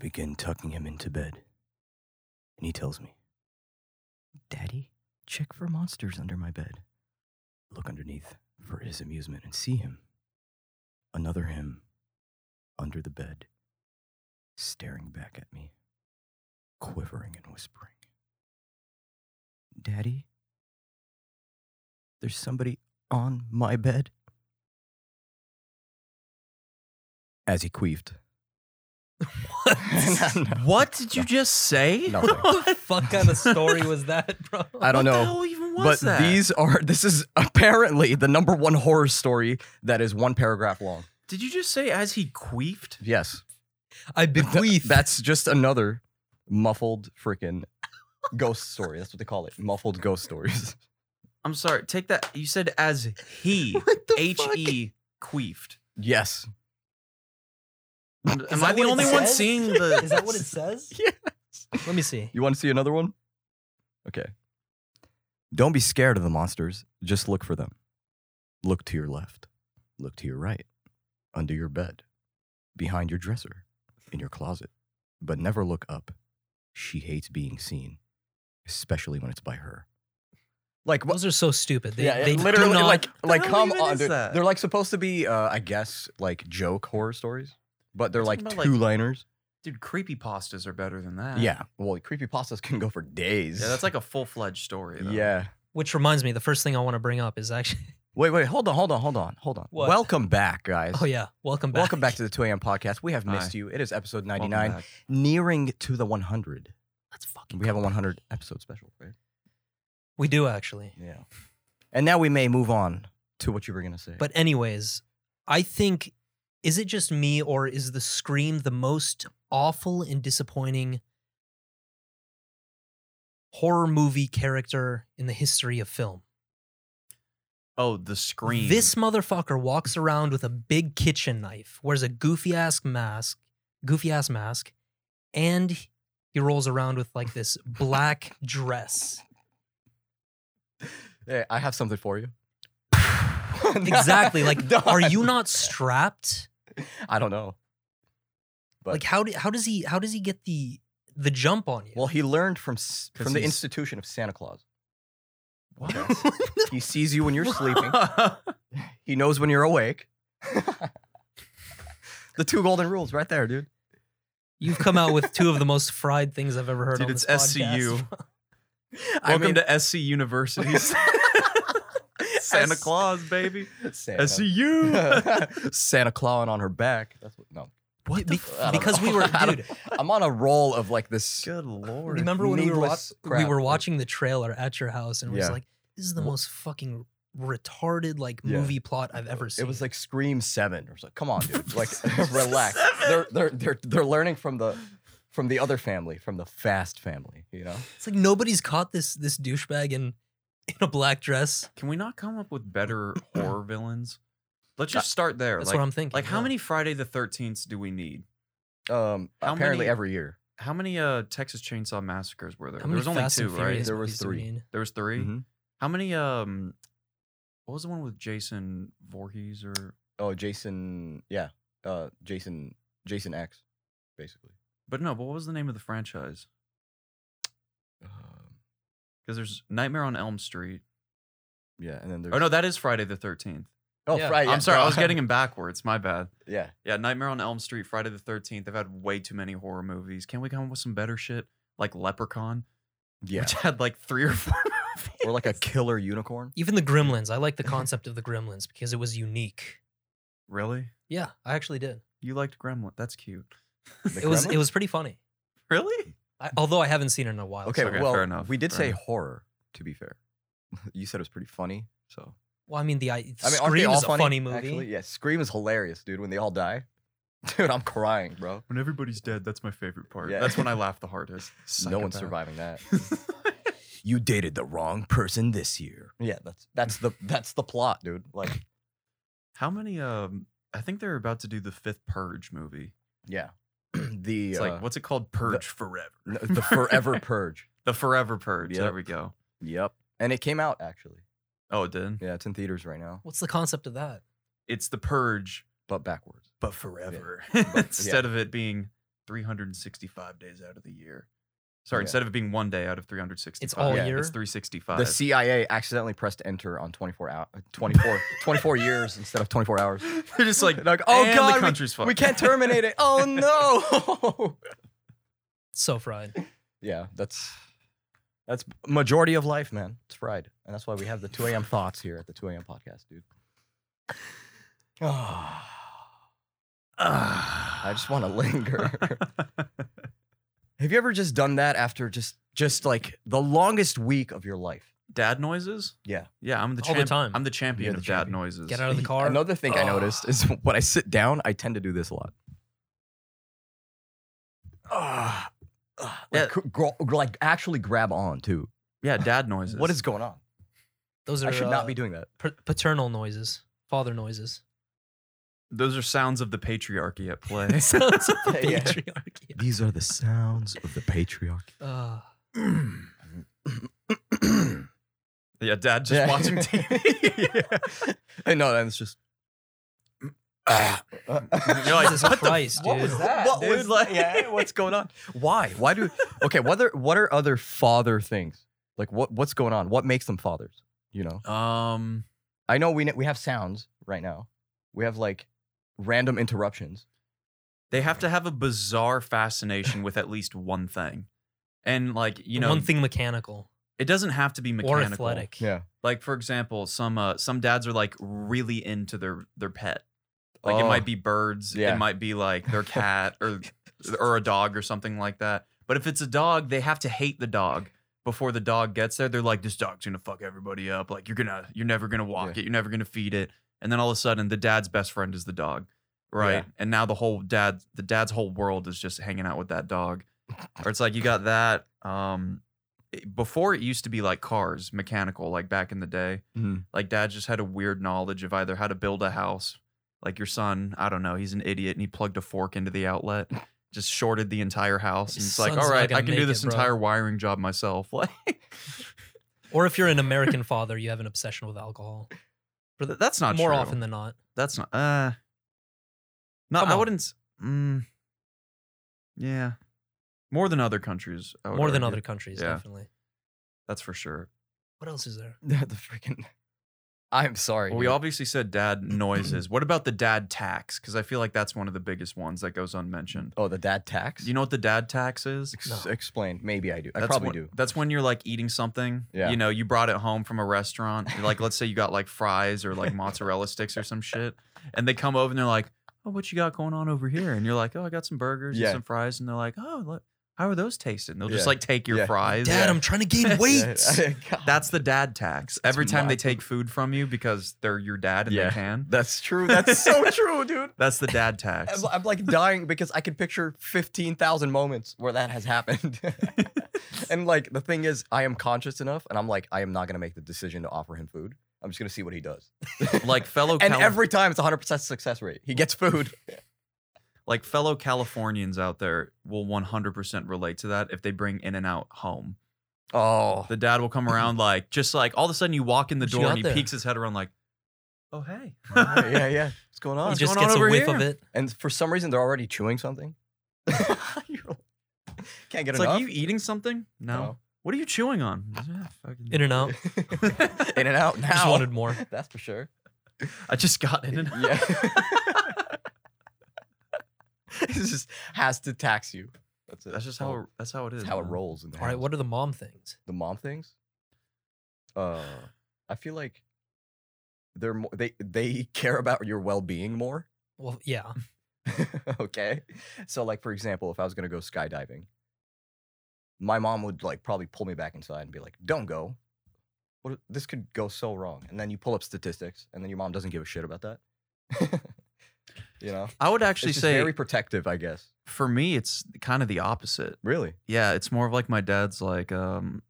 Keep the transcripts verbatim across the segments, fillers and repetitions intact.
begin tucking him into bed. And he tells me, "Daddy, check for monsters under my bed." Look underneath for his amusement and see him. Another him under the bed, staring back at me, quivering and whispering, "Daddy, there's somebody on my bed." As he queefed. What? no, no, what did you no, just say? Nothing. What fuck kind of story was that, bro? I don't what know. What the hell even was but that? But these are, this is apparently the number one horror story that is one paragraph long. Did you just say as he queefed? Yes. I bequeathed. That's just another muffled freaking ghost story. That's what they call it. Muffled ghost stories. I'm sorry. Take that. You said as he. H E queefed. Yes. Am, am I the only one says? seeing the... Is that what it says? Yes. Let me see. You want to see another one? Okay. "Don't be scared of the monsters. Just look for them. Look to your left. Look to your right. Under your bed. Behind your dresser. In your closet. But never look up. She hates being seen. Especially when it's by her." Like, those are so stupid. They, yeah, they literally, not, like, like come on. They're, they're like supposed to be, uh, I guess, like joke horror stories. But they're like two-liners. Like, dude, creepypastas are better than that. Yeah. Well, creepypastas can go for days. Yeah, that's like a full-fledged story, though. Yeah. Which reminds me, the first thing I want to bring up is actually... Wait, wait, hold on, hold on, hold on, hold on. What? Welcome back, guys. Oh, yeah. Welcome back. Welcome back to the two a.m. podcast. We have missed Hi. you. It is episode ninety-nine, nearing to the one hundred. That's fucking We have a one hundred episode special, right? We do, actually. Yeah. And now we may move on to what you were going to say. But anyways, I think... Is it just me, or is the scream the most awful and disappointing horror movie character in the history of film? Oh, the scream. This motherfucker walks around with a big kitchen knife, wears a goofy-ass mask, goofy-ass mask, and he rolls around with, like, this black dress. Hey, I have something for you. Exactly. Like, no, are you not strapped? I don't know. But like, how do, how does he how does he get the the jump on you? Well, he learned from from the institution of Santa Claus. What? Okay. He sees you when you're sleeping. He knows when you're awake. The two golden rules, right there, dude. You've come out with two of the most fried things I've ever heard. Dude, on it's this S C U. Welcome I mean, to S C universities. Santa Claus, baby. Santa. S C U. Santa Claus on her back. That's what. No. What? Be- f- because we were, dude. I'm on a roll of like this. Good Lord. Remember when we were, wa- we were watching the trailer at your house and it was yeah. like, this is the most fucking retarded like yeah. movie plot I've ever seen. It was like Scream seven. It was like, come on, dude. Like, relax. They're they're they're they're learning from the from the other family, from the Fast family. You know. It's like nobody's caught this this douchebag in. In a black dress. Can we not come up with better horror villains? Let's just start there. That's like, what I'm thinking. Like, yeah. How many Friday the thirteenth do we need? Um, how apparently many, every year. How many uh, Texas Chainsaw Massacres were there? There was only two, right? There was three. There was three? Mm-hmm. How many, um, what was the one with Jason Voorhees or? Oh, Jason, yeah. Uh, Jason, Jason X, basically. But no, but what was the name of the franchise? Uh, Because there's Nightmare on Elm Street. Yeah, and then there's... Oh, no, that is Friday the thirteenth. Oh, yeah. Friday. Yeah. I'm sorry, I was getting him backwards. My bad. Yeah. Yeah, Nightmare on Elm Street, Friday the thirteenth. They've had way too many horror movies. Can't we come up with some better shit? Like Leprechaun? Yeah. Which had like three or four movies. Or like a killer unicorn? Even the Gremlins. I like the concept of the Gremlins because it was unique. Really? Yeah, I actually did. You liked Gremlin. That's cute. it was. It was pretty funny. Really? I, although I haven't seen it in a while. Okay, so. okay well, fair enough. We did fair say enough. horror, to be fair. You said it was pretty funny, so. Well, I mean, the I, I mean, Scream is funny, a funny movie. Actually, yeah, Scream is hilarious, dude, when they all die. Dude, I'm crying, bro. When everybody's dead, that's my favorite part. Yeah. That's when I laugh the hardest. Psychopath. No one's surviving that. You dated the wrong person this year. Yeah, that's that's the that's the plot, dude. Like, how many, um, I think they're about to do the fifth Purge movie. Yeah. The it's uh, like what's it called? Purge the, Forever. No, the Forever Purge. The Forever Purge. Yep. There we go. Yep. And it came out actually. Oh, it did? Yeah, it's in theaters right now. What's the concept of that? It's the Purge, but backwards, but forever. Yeah. But, Instead yeah. of it being three hundred sixty-five days out of the year. Sorry, yeah. Instead of it being one day out of three hundred sixty-five, it's all yeah. year. It's three hundred sixty-five. The C I A accidentally pressed enter on twenty-four hours, twenty-four, twenty-four years instead of twenty-four hours. They're just like, like oh and god, the country's we, we can't terminate it. Oh no, so fried. Yeah, that's that's majority of life, man. It's fried, and that's why we have the two a.m. thoughts here at the two a.m. podcast, dude. Oh. I just want to linger. Have you ever just done that after just, just like the longest week of your life? Dad noises? Yeah. Yeah, I'm the champion. All the time. I'm the champion the of champion. Dad noises. Get out of the car. Another thing oh. I noticed is when I sit down, I tend to do this a lot. Uh, uh, like, yeah. gro- like actually grab on too. Yeah, dad noises. What is going on? Those are, I should uh, not be doing that. Paternal noises. Father noises. Those are sounds of the patriarchy at play. Sounds of the patriarchy. Yeah. These are the sounds of the patriarchy. Uh. Yeah, Dad just yeah. watching T V. yeah. I know, and it's just... Uh, uh, you're like, Jesus what Christ, the, dude. What was that? What was like, yeah, what's going on? Why? Why do... Okay, what are, what are other father things? Like, what what's going on? What makes them fathers? You know? Um, I know we we have sounds right now. We have, like... random interruptions. They have to have a bizarre fascination with at least one thing, and like you know, one thing mechanical. It doesn't have to be mechanical. Or athletic. Yeah. Like for example, some uh, some dads are like really into their their pet. Like oh, it might be birds. Yeah. It might be like their cat or or a dog or something like that. But if it's a dog, they have to hate the dog before the dog gets there. They're like, this dog's gonna fuck everybody up. Like you're gonna you're never gonna walk yeah. it. You're never gonna feed it. And then all of a sudden, the dad's best friend is the dog, right? Yeah. And now the whole dad, the dad's whole world is just hanging out with that dog. Or it's like you got that. Um, before it used to be like cars, mechanical, like back in the day. Mm-hmm. Like dad just had a weird knowledge of either how to build a house. Like your son, I don't know, he's an idiot and he plugged a fork into the outlet, just shorted the entire house. And it's like, all right, like I can do this it, entire wiring job myself. Like, or if you're an American father, you have an obsession with alcohol. That's not more true. More often than not. That's not. Uh, not. I wouldn't. Mm, yeah. More than other countries. I would More argue. than other countries, yeah. Definitely. That's for sure. What else is there? The freaking. I'm sorry. Well, we obviously said dad noises. What about the dad tax? Because I feel like that's one of the biggest ones that goes unmentioned. Oh, the dad tax? You know what the dad tax is? Ex- no. Explain. Maybe I do. I that's probably when, do. That's when you're like eating something. Yeah. You know, you brought it home from a restaurant. You're like, let's say you got like fries or like mozzarella sticks or some shit. And they come over and they're like, oh, what you got going on over here? And you're like, oh, I got some burgers yeah. and some fries. And they're like, oh, look. How are those tasting? They'll yeah. just like take your yeah. fries. Dad, yeah. I'm trying to gain weight. That's the dad tax. That's Every time they take food from you because they're your dad and yeah. they can. That's true. That's so true, dude. That's the dad tax. I'm, I'm like dying because I can picture fifteen thousand moments where that has happened. And like the thing is, I am conscious enough and I'm like, I am not going to make the decision to offer him food. I'm just going to see what he does. Like fellow And Cali- every time it's one hundred percent success rate. He gets food. Like fellow Californians out there will one hundred percent relate to that if they bring In-N-Out home. Oh. The dad will come around like, just like all of a sudden you walk in the door and he there? peeks his head around like, oh, hey. Oh, yeah, yeah. What's going on? He What's just gets a whiff here? of it. And for some reason, they're already chewing something. Can't get it's enough. It's like, you eating something? No. no. What are you chewing on? In-N-Out. In-N-Out now. Just wanted more. That's for sure. I just got In-N-Out. Yeah. It just has to tax you. That's it. That's just how. It, that's how it is. That's how man. it rolls. In the All house. right. What are the mom things? The mom things. Uh, I feel like they're more, they they care about your well being more. Well, yeah. Okay. So, like for example, if I was gonna go skydiving, my mom would like probably pull me back inside and be like, "Don't go. What? This could go so wrong." And then you pull up statistics, and then your mom doesn't give a shit about that. You know, I would actually it's say very protective, I guess. For me, it's kind of the opposite. Really? Yeah, it's more of like my dad's like, um,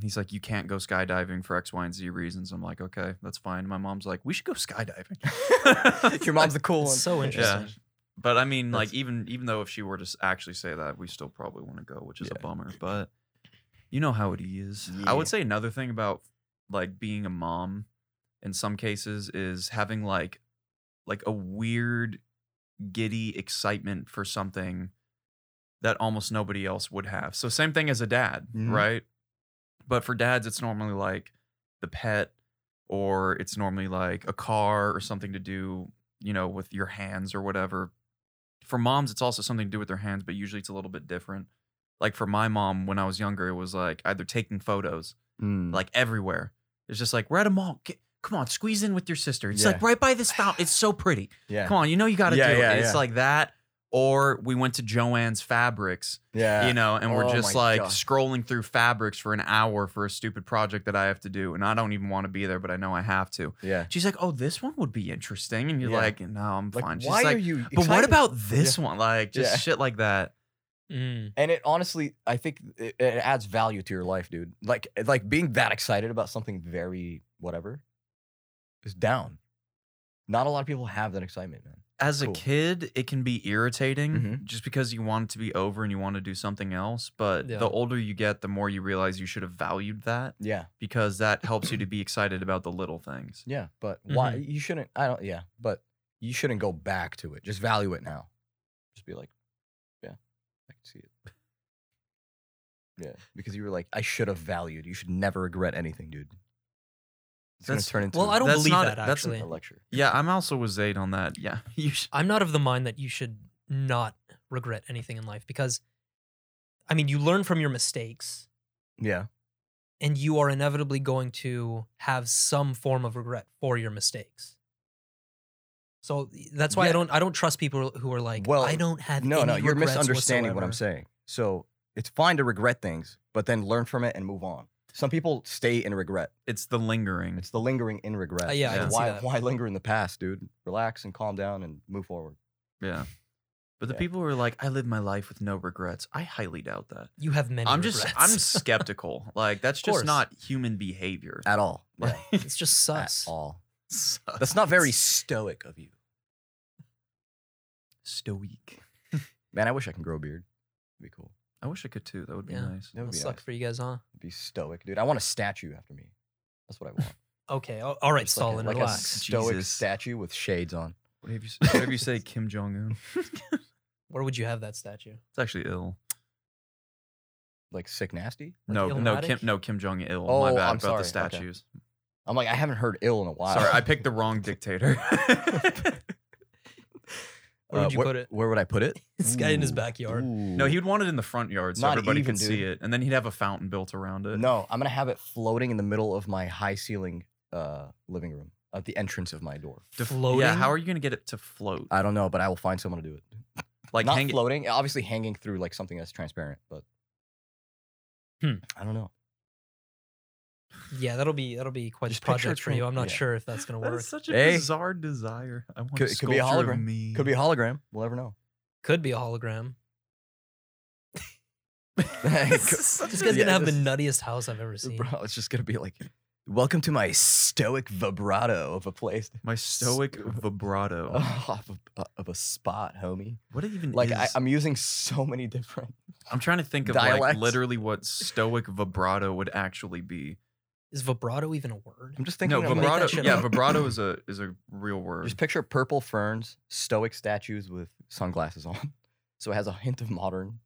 he's like, you can't go skydiving for X, Y, and Z reasons. I'm like, okay, that's fine. My mom's like, we should go skydiving. Your mom's the cool one. So interesting. Yeah. But I mean, that's... like even even though if she were to actually say that, we still probably want to go, which is yeah. a bummer. But you know how it is. Yeah. I would say another thing about like being a mom in some cases is having like. like a weird giddy excitement for something that almost nobody else would have. So same thing as a dad, mm-hmm. right? But for dads, it's normally like the pet, or it's normally like a car or something to do, you know, with your hands or whatever. For moms, it's also something to do with their hands, but usually it's a little bit different. Like for my mom, when I was younger, it was like either taking photos, mm. like everywhere. It's just like, we're at a mall. Get, come on, squeeze in with your sister. It's yeah. like right by this fountain. It's so pretty. Yeah. Come on, you know you got to yeah, do yeah, it. Yeah. It's like that. Or we went to Joann's Fabrics, yeah. you know, and we're oh just like God. scrolling through fabrics for an hour for a stupid project that I have to do. And I don't even want to be there, but I know I have to. Yeah. She's like, oh, this one would be interesting. And you're yeah. like, no, I'm like, fine. She's why like, are you excited? But what about this yeah. one? Like just yeah. shit like that. Mm. And it honestly, I think it, it adds value to your life, dude. Like, like being that excited about something very whatever is down. Not a lot of people have that excitement, man. As a cool. kid, it can be irritating mm-hmm. just because you want it to be over and you want to do something else. But yeah. the older you get, the more you realize you should have valued that. Yeah. Because that helps you to be excited about the little things. Yeah. But mm-hmm. why? You shouldn't. I don't. Yeah. But you shouldn't go back to it. Just value it now. Just be like, yeah, I can see it. Yeah. Because you were like, I should have valued. You should never regret anything, dude. It's that's, turn into well, I don't believe not, that, actually. That's a lecture. Yeah, I'm also with Zayd on that. Yeah, you should. I'm not of the mind that you should not regret anything in life because, I mean, you learn from your mistakes. Yeah. And you are inevitably going to have some form of regret for your mistakes. So that's why yeah. I don't I don't trust people who are like, well, I don't have no, any no, you're misunderstanding whatsoever. What I'm saying. So it's fine to regret things, but then learn from it and move on. Some people stay in regret. It's the lingering. It's the lingering in regret. Uh, yeah, yeah. Why, why linger in the past, dude? Relax and calm down and move forward. Yeah. But the yeah. people who are like, I live my life with no regrets, I highly doubt that. You have many I'm regrets. Just, I'm skeptical. Like, that's just not human behavior. At all. Like, yeah. It's just sus. At all. Sus. That's not very stoic of you. Stoic. Man, I wish I can grow a beard. It'd be cool. I wish I could too. That would be yeah. nice. That would be suck nice. For you guys, huh? It'd be stoic, dude. I want a statue after me. That's what I want. Okay. All, all right, Stalin. Like, a, like relax. A stoic Jesus. Statue with shades on. Whatever you, whatever you say, Kim Jong Un. Where would you have that statue? It's actually ill. Like sick, nasty. Like no, no, Kim, no, Kim Jong Il. Oh, my bad I'm about sorry. The statues. Okay. I'm like, I haven't heard ill in a while. Sorry, I picked the wrong dictator. Where would you uh, where, put it? Where would I put it? This guy Ooh. In his backyard. Ooh. No, he'd want it in the front yard so Not everybody even, could dude. See it. And then he'd have a fountain built around it. No, I'm going to have it floating in the middle of my high ceiling uh, living room at the entrance of my door. To floating? Yeah, how are you going to get it to float? I don't know, but I will find someone to do it. Like Not hang- floating, obviously hanging through like something that's transparent, but hmm. I don't know. Yeah, that'll be that'll be quite a project for you. I'm not yeah. sure if that's gonna work. That is such a hey. bizarre desire. I want could, a could be a hologram. Me. Could be a hologram. We'll never know. Could be a hologram. This guy's yeah, gonna have the nuttiest house I've ever seen. Bro, it's just gonna be like, welcome to my stoic vibrato of a place. My stoic vibrato oh, of, a, of a spot, homie. What even like? Is... I, I'm using so many different. I'm trying to think of dialects. Like literally what stoic vibrato would actually be. Is vibrato even a word? I'm just thinking. No, vibrato. Yeah, up. Vibrato is a is a real word. Just picture purple ferns, stoic statues with sunglasses on, so it has a hint of modern.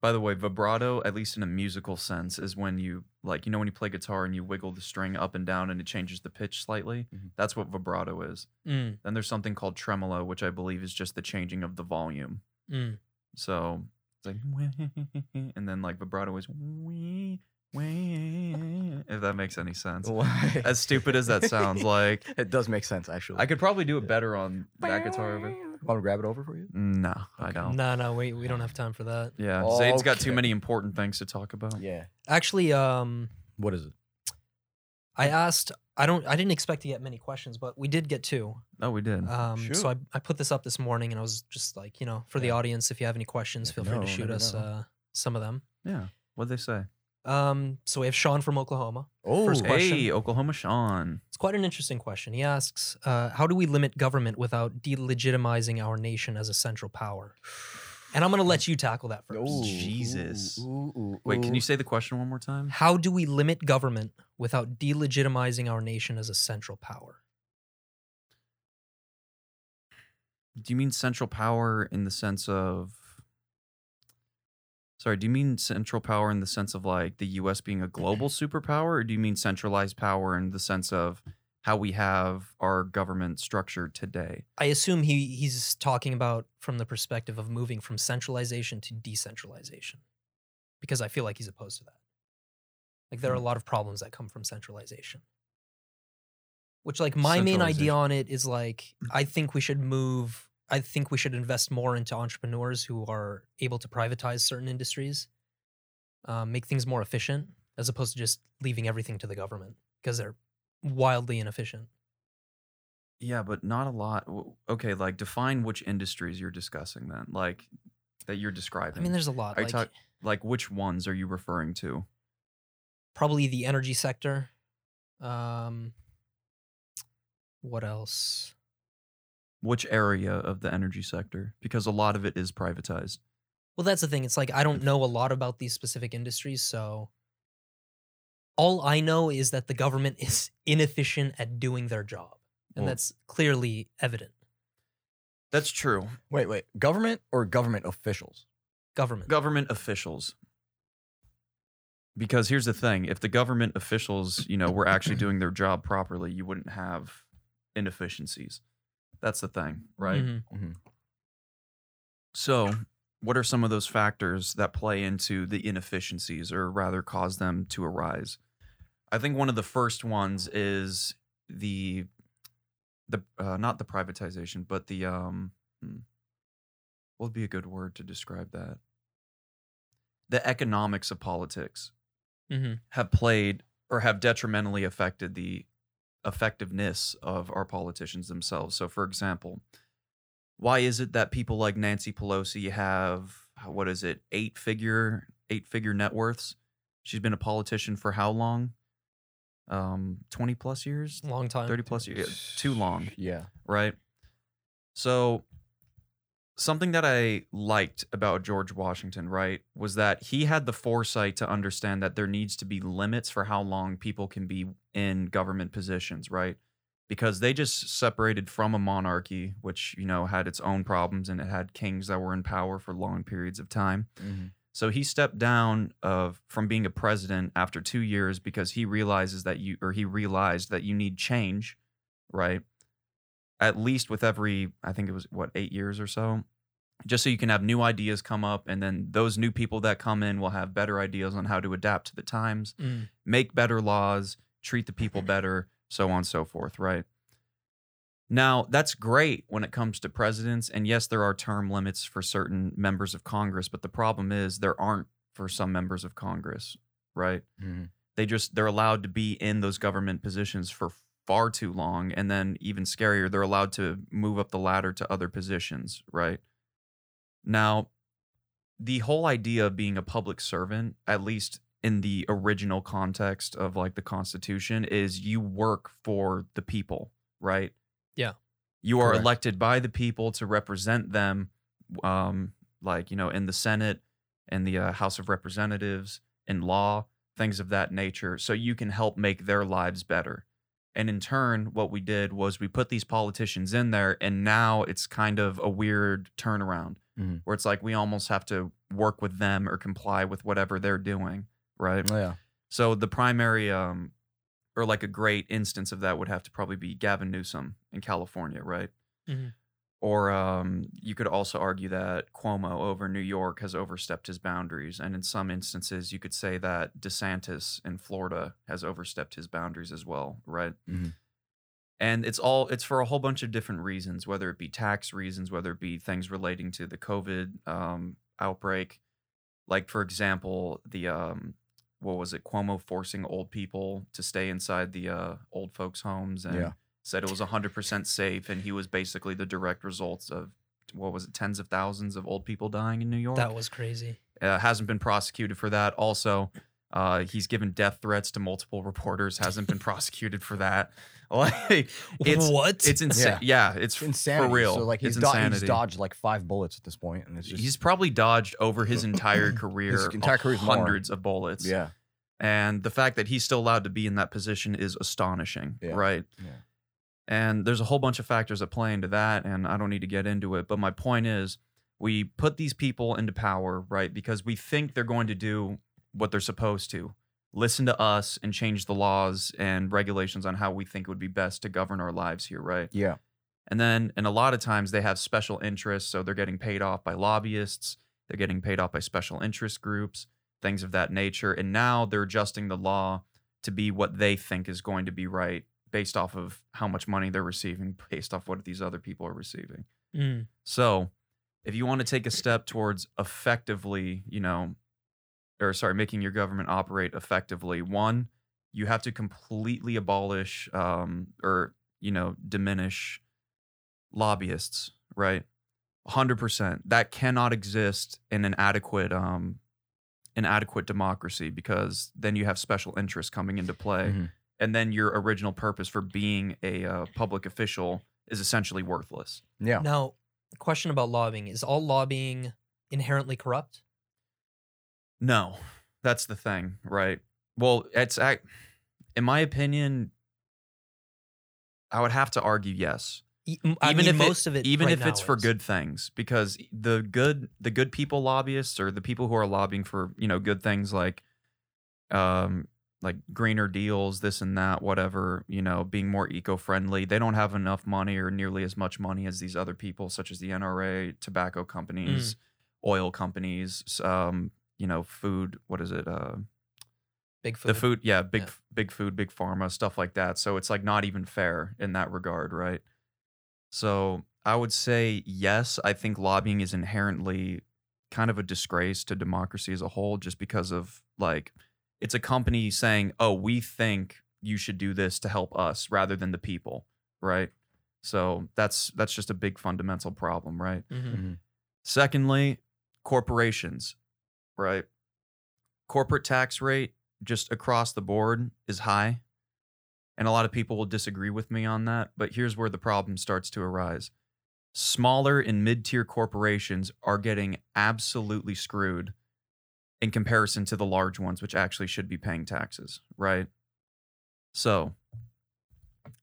By the way, vibrato, at least in a musical sense, is when you like you know when you play guitar and you wiggle the string up and down and it changes the pitch slightly. Mm-hmm. That's what vibrato is. Mm. Then there's something called tremolo, which I believe is just the changing of the volume. Mm. So it's like, and then like vibrato is. If that makes any sense. Why? As stupid as that sounds, like it does make sense actually. I could probably do it better on that guitar over. Want to grab it over for you? No, okay. I don't. No, no, we we don't have time for that. Yeah, oh, Zayd's got okay. too many important things to talk about. Yeah, actually, um, what is it? I asked. I don't. I didn't expect to get many questions, but we did get two. Oh, we did. Um, sure. So I I put this up this morning, and I was just like, you know, for yeah. the audience, if you have any questions, feel no, free to shoot us uh, some of them. Yeah. What'd they say? Um, so we have Sean from Oklahoma. Oh, First hey, Oklahoma Sean. It's quite an interesting question. He asks, uh, how do we limit government without delegitimizing our nation as a central power? And I'm going to let you tackle that first. Oh, Jesus. Ooh, ooh, ooh, Wait, ooh. Can you say the question one more time? How do we limit government without delegitimizing our nation as a central power? Do you mean central power in the sense of Sorry, do you mean central power in the sense of like the U S being a global superpower, or do you mean centralized power in the sense of how we have our government structured today? I assume he he's talking about from the perspective of moving from centralization to decentralization, because I feel like he's opposed to that. Like there are a lot of problems that come from centralization. Which like my main idea on it is like, I think we should move, I think we should invest more into entrepreneurs who are able to privatize certain industries, uh, make things more efficient, as opposed to just leaving everything to the government because they're wildly inefficient. Yeah, but not a lot. Okay, like define which industries you're discussing then, like that you're describing. I mean, there's a lot. Are like, talk, like which ones are you referring to? Probably the energy sector. Um... What else? Which area of the energy sector? Because a lot of it is privatized. Well, that's the thing. It's like I don't know a lot about these specific industries, so all I know is that the government is inefficient at doing their job, and well, that's clearly evident. That's true. Wait, wait. Government or government officials? Government. Government officials. Because here's the thing. If the government officials, you know, were actually doing their job properly, you wouldn't have inefficiencies. That's the thing, right? Mm-hmm. Mm-hmm. So what are some of those factors that play into the inefficiencies, or rather cause them to arise? I think one of the first ones is the the uh, not the privatization, but the um what would be a good word to describe that? The economics of politics mm-hmm. have played or have detrimentally affected the effectiveness of our politicians themselves. So, for example, why is it that people like Nancy Pelosi have, what is it, eight figure eight figure net worths? She's been a politician for how long? Um, twenty plus years? Long time. thirty plus years. Too long. Yeah. Right? So something that I liked about George Washington, right, was that he had the foresight to understand that there needs to be limits for how long people can be in government positions, right? Because they just separated from a monarchy, which, you know, had its own problems, and it had kings that were in power for long periods of time. Mm-hmm. So he stepped down of from being a president after two years because he realizes that you or he realized that you need change, right? At least with every, I think it was, what, eight years or so, just so you can have new ideas come up. And then those new people that come in will have better ideas on how to adapt to the times, mm. make better laws, treat the people better, so on and so forth, right? Now, that's great when it comes to presidents. And yes, there are term limits for certain members of Congress, but the problem is there aren't for some members of Congress, right? Mm. They just, they're allowed to be in those government positions for far too long, and then even scarier, they're allowed to move up the ladder to other positions, right? Now, the whole idea of being a public servant, at least in the original context of like the Constitution, is you work for the people, right? Yeah. You are Correct. elected by the people to represent them, um, like, you know, in the Senate, in the uh, House of Representatives, in law, things of that nature, so you can help make their lives better. And in turn, what we did was we put these politicians in there, and now it's kind of a weird turnaround mm-hmm. where it's like we almost have to work with them or comply with whatever they're doing, right? Oh, yeah. So the primary um, or like a great instance of that would have to probably be Gavin Newsom in California, right? Mm-hmm. Or um, you could also argue that Cuomo over New York has overstepped his boundaries. And in some instances, you could say that DeSantis in Florida has overstepped his boundaries as well, right? Mm-hmm. And it's all it's for a whole bunch of different reasons, whether it be tax reasons, whether it be things relating to the COVID um, outbreak. Like, for example, the um, what was it, Cuomo forcing old people to stay inside the uh, old folks' homes and yeah. said it was one hundred percent safe, and he was basically the direct results of, what was it, tens of thousands of old people dying in New York? That was crazy. Uh, hasn't been prosecuted for that. Also, uh, he's given death threats to multiple reporters, hasn't been prosecuted for that. Like, it's, what? It's insane. Yeah. yeah, it's insanity. For real. So, like, he's, do- he's dodged like five bullets at this point, and it's just... He's probably dodged over his entire career his entire career hundreds more. of bullets. Yeah. And the fact that he's still allowed to be in that position is astonishing, yeah. right? Yeah. And there's a whole bunch of factors that play into that, and I don't need to get into it. But my point is, We put these people into power, right? Because we think they're going to do what they're supposed to. Listen to us and change the laws and regulations on how we think it would be best to govern our lives here, right? Yeah. And then, and a lot of times they have special interests, so they're getting paid off by lobbyists, they're getting paid off by special interest groups, things of that nature, and now they're adjusting the law to be what they think is going to be right based off of how much money they're receiving, based off what these other people are receiving. Mm. So if you want to take a step towards effectively, you know, or sorry, making your government operate effectively, one, you have to completely abolish um, or, you know, diminish lobbyists, right? one hundred percent. That cannot exist in an adequate, um, an adequate democracy, because then you have special interests coming into play. Mm-hmm. And then your original purpose for being a uh, public official is essentially worthless. Yeah. Now, question about lobbying. Is all lobbying inherently corrupt? No, that's the thing, right? Well, it's I, in my opinion, I would have to argue yes. I even mean, if most it, of it, even right if it's is. for good things, because the good, the good people lobbyists, or the people who are lobbying for, you know, good things like, um, like greener deals, this and that, whatever, you know, being more eco-friendly. They don't have enough money or nearly as much money as these other people, such as the N R A, tobacco companies, mm. oil companies, um. you know, food, what is it? Uh, big food. The food, yeah, big yeah. big food, big pharma, stuff like that. So it's like not even fair in that regard, right? So I would say, yes, I think lobbying is inherently kind of a disgrace to democracy as a whole, just because of like, it's a company saying, oh, we think you should do this to help us rather than the people, right? So that's, that's just a big fundamental problem, right? Mm-hmm. Mm-hmm. Secondly, corporations. Right. Corporate tax rate just across the board is high. And a lot of people will disagree with me on that. But here's where the problem starts to arise. Smaller and mid-tier corporations are getting absolutely screwed in comparison to the large ones, which actually should be paying taxes. Right. So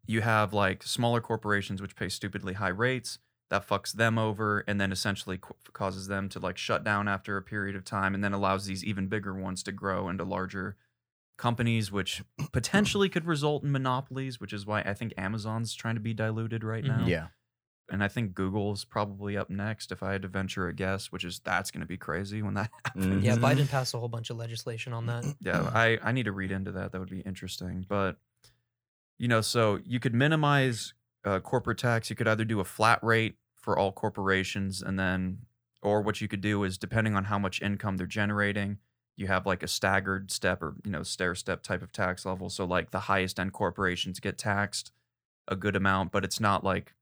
you have like smaller corporations, which pay stupidly high rates. That fucks them over, and then essentially causes them to like shut down after a period of time, and then allows these even bigger ones to grow into larger companies, which potentially could result in monopolies, which is why I think Amazon's trying to be diluted right now. Mm-hmm. Yeah. And I think Google's probably up next, if I had to venture a guess, which is that's going to be crazy when that happens. Yeah, Biden passed a whole bunch of legislation on that. Yeah, I, I need to read into that. That would be interesting. But, you know, so you could minimize Uh, corporate tax. You could either do a flat rate for all corporations, and then, or what you could do is, depending on how much income they're generating, you have like a staggered step, or, you know, stair step type of tax level. So like the highest end corporations get taxed a good amount, but it's not like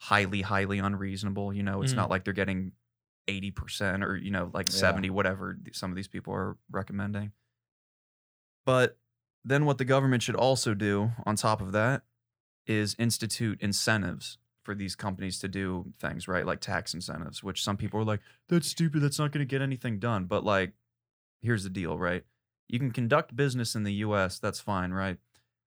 highly, highly unreasonable. You know, it's mm. not like they're getting eighty percent or, you know, like yeah. seventy, whatever some of these people are recommending. But then what the government should also do on top of that is institute incentives for these companies to do things, right? Like tax incentives, which some people are like, that's stupid, that's not going to get anything done. But like, here's the deal, right? You can conduct business in the U S, that's fine, right?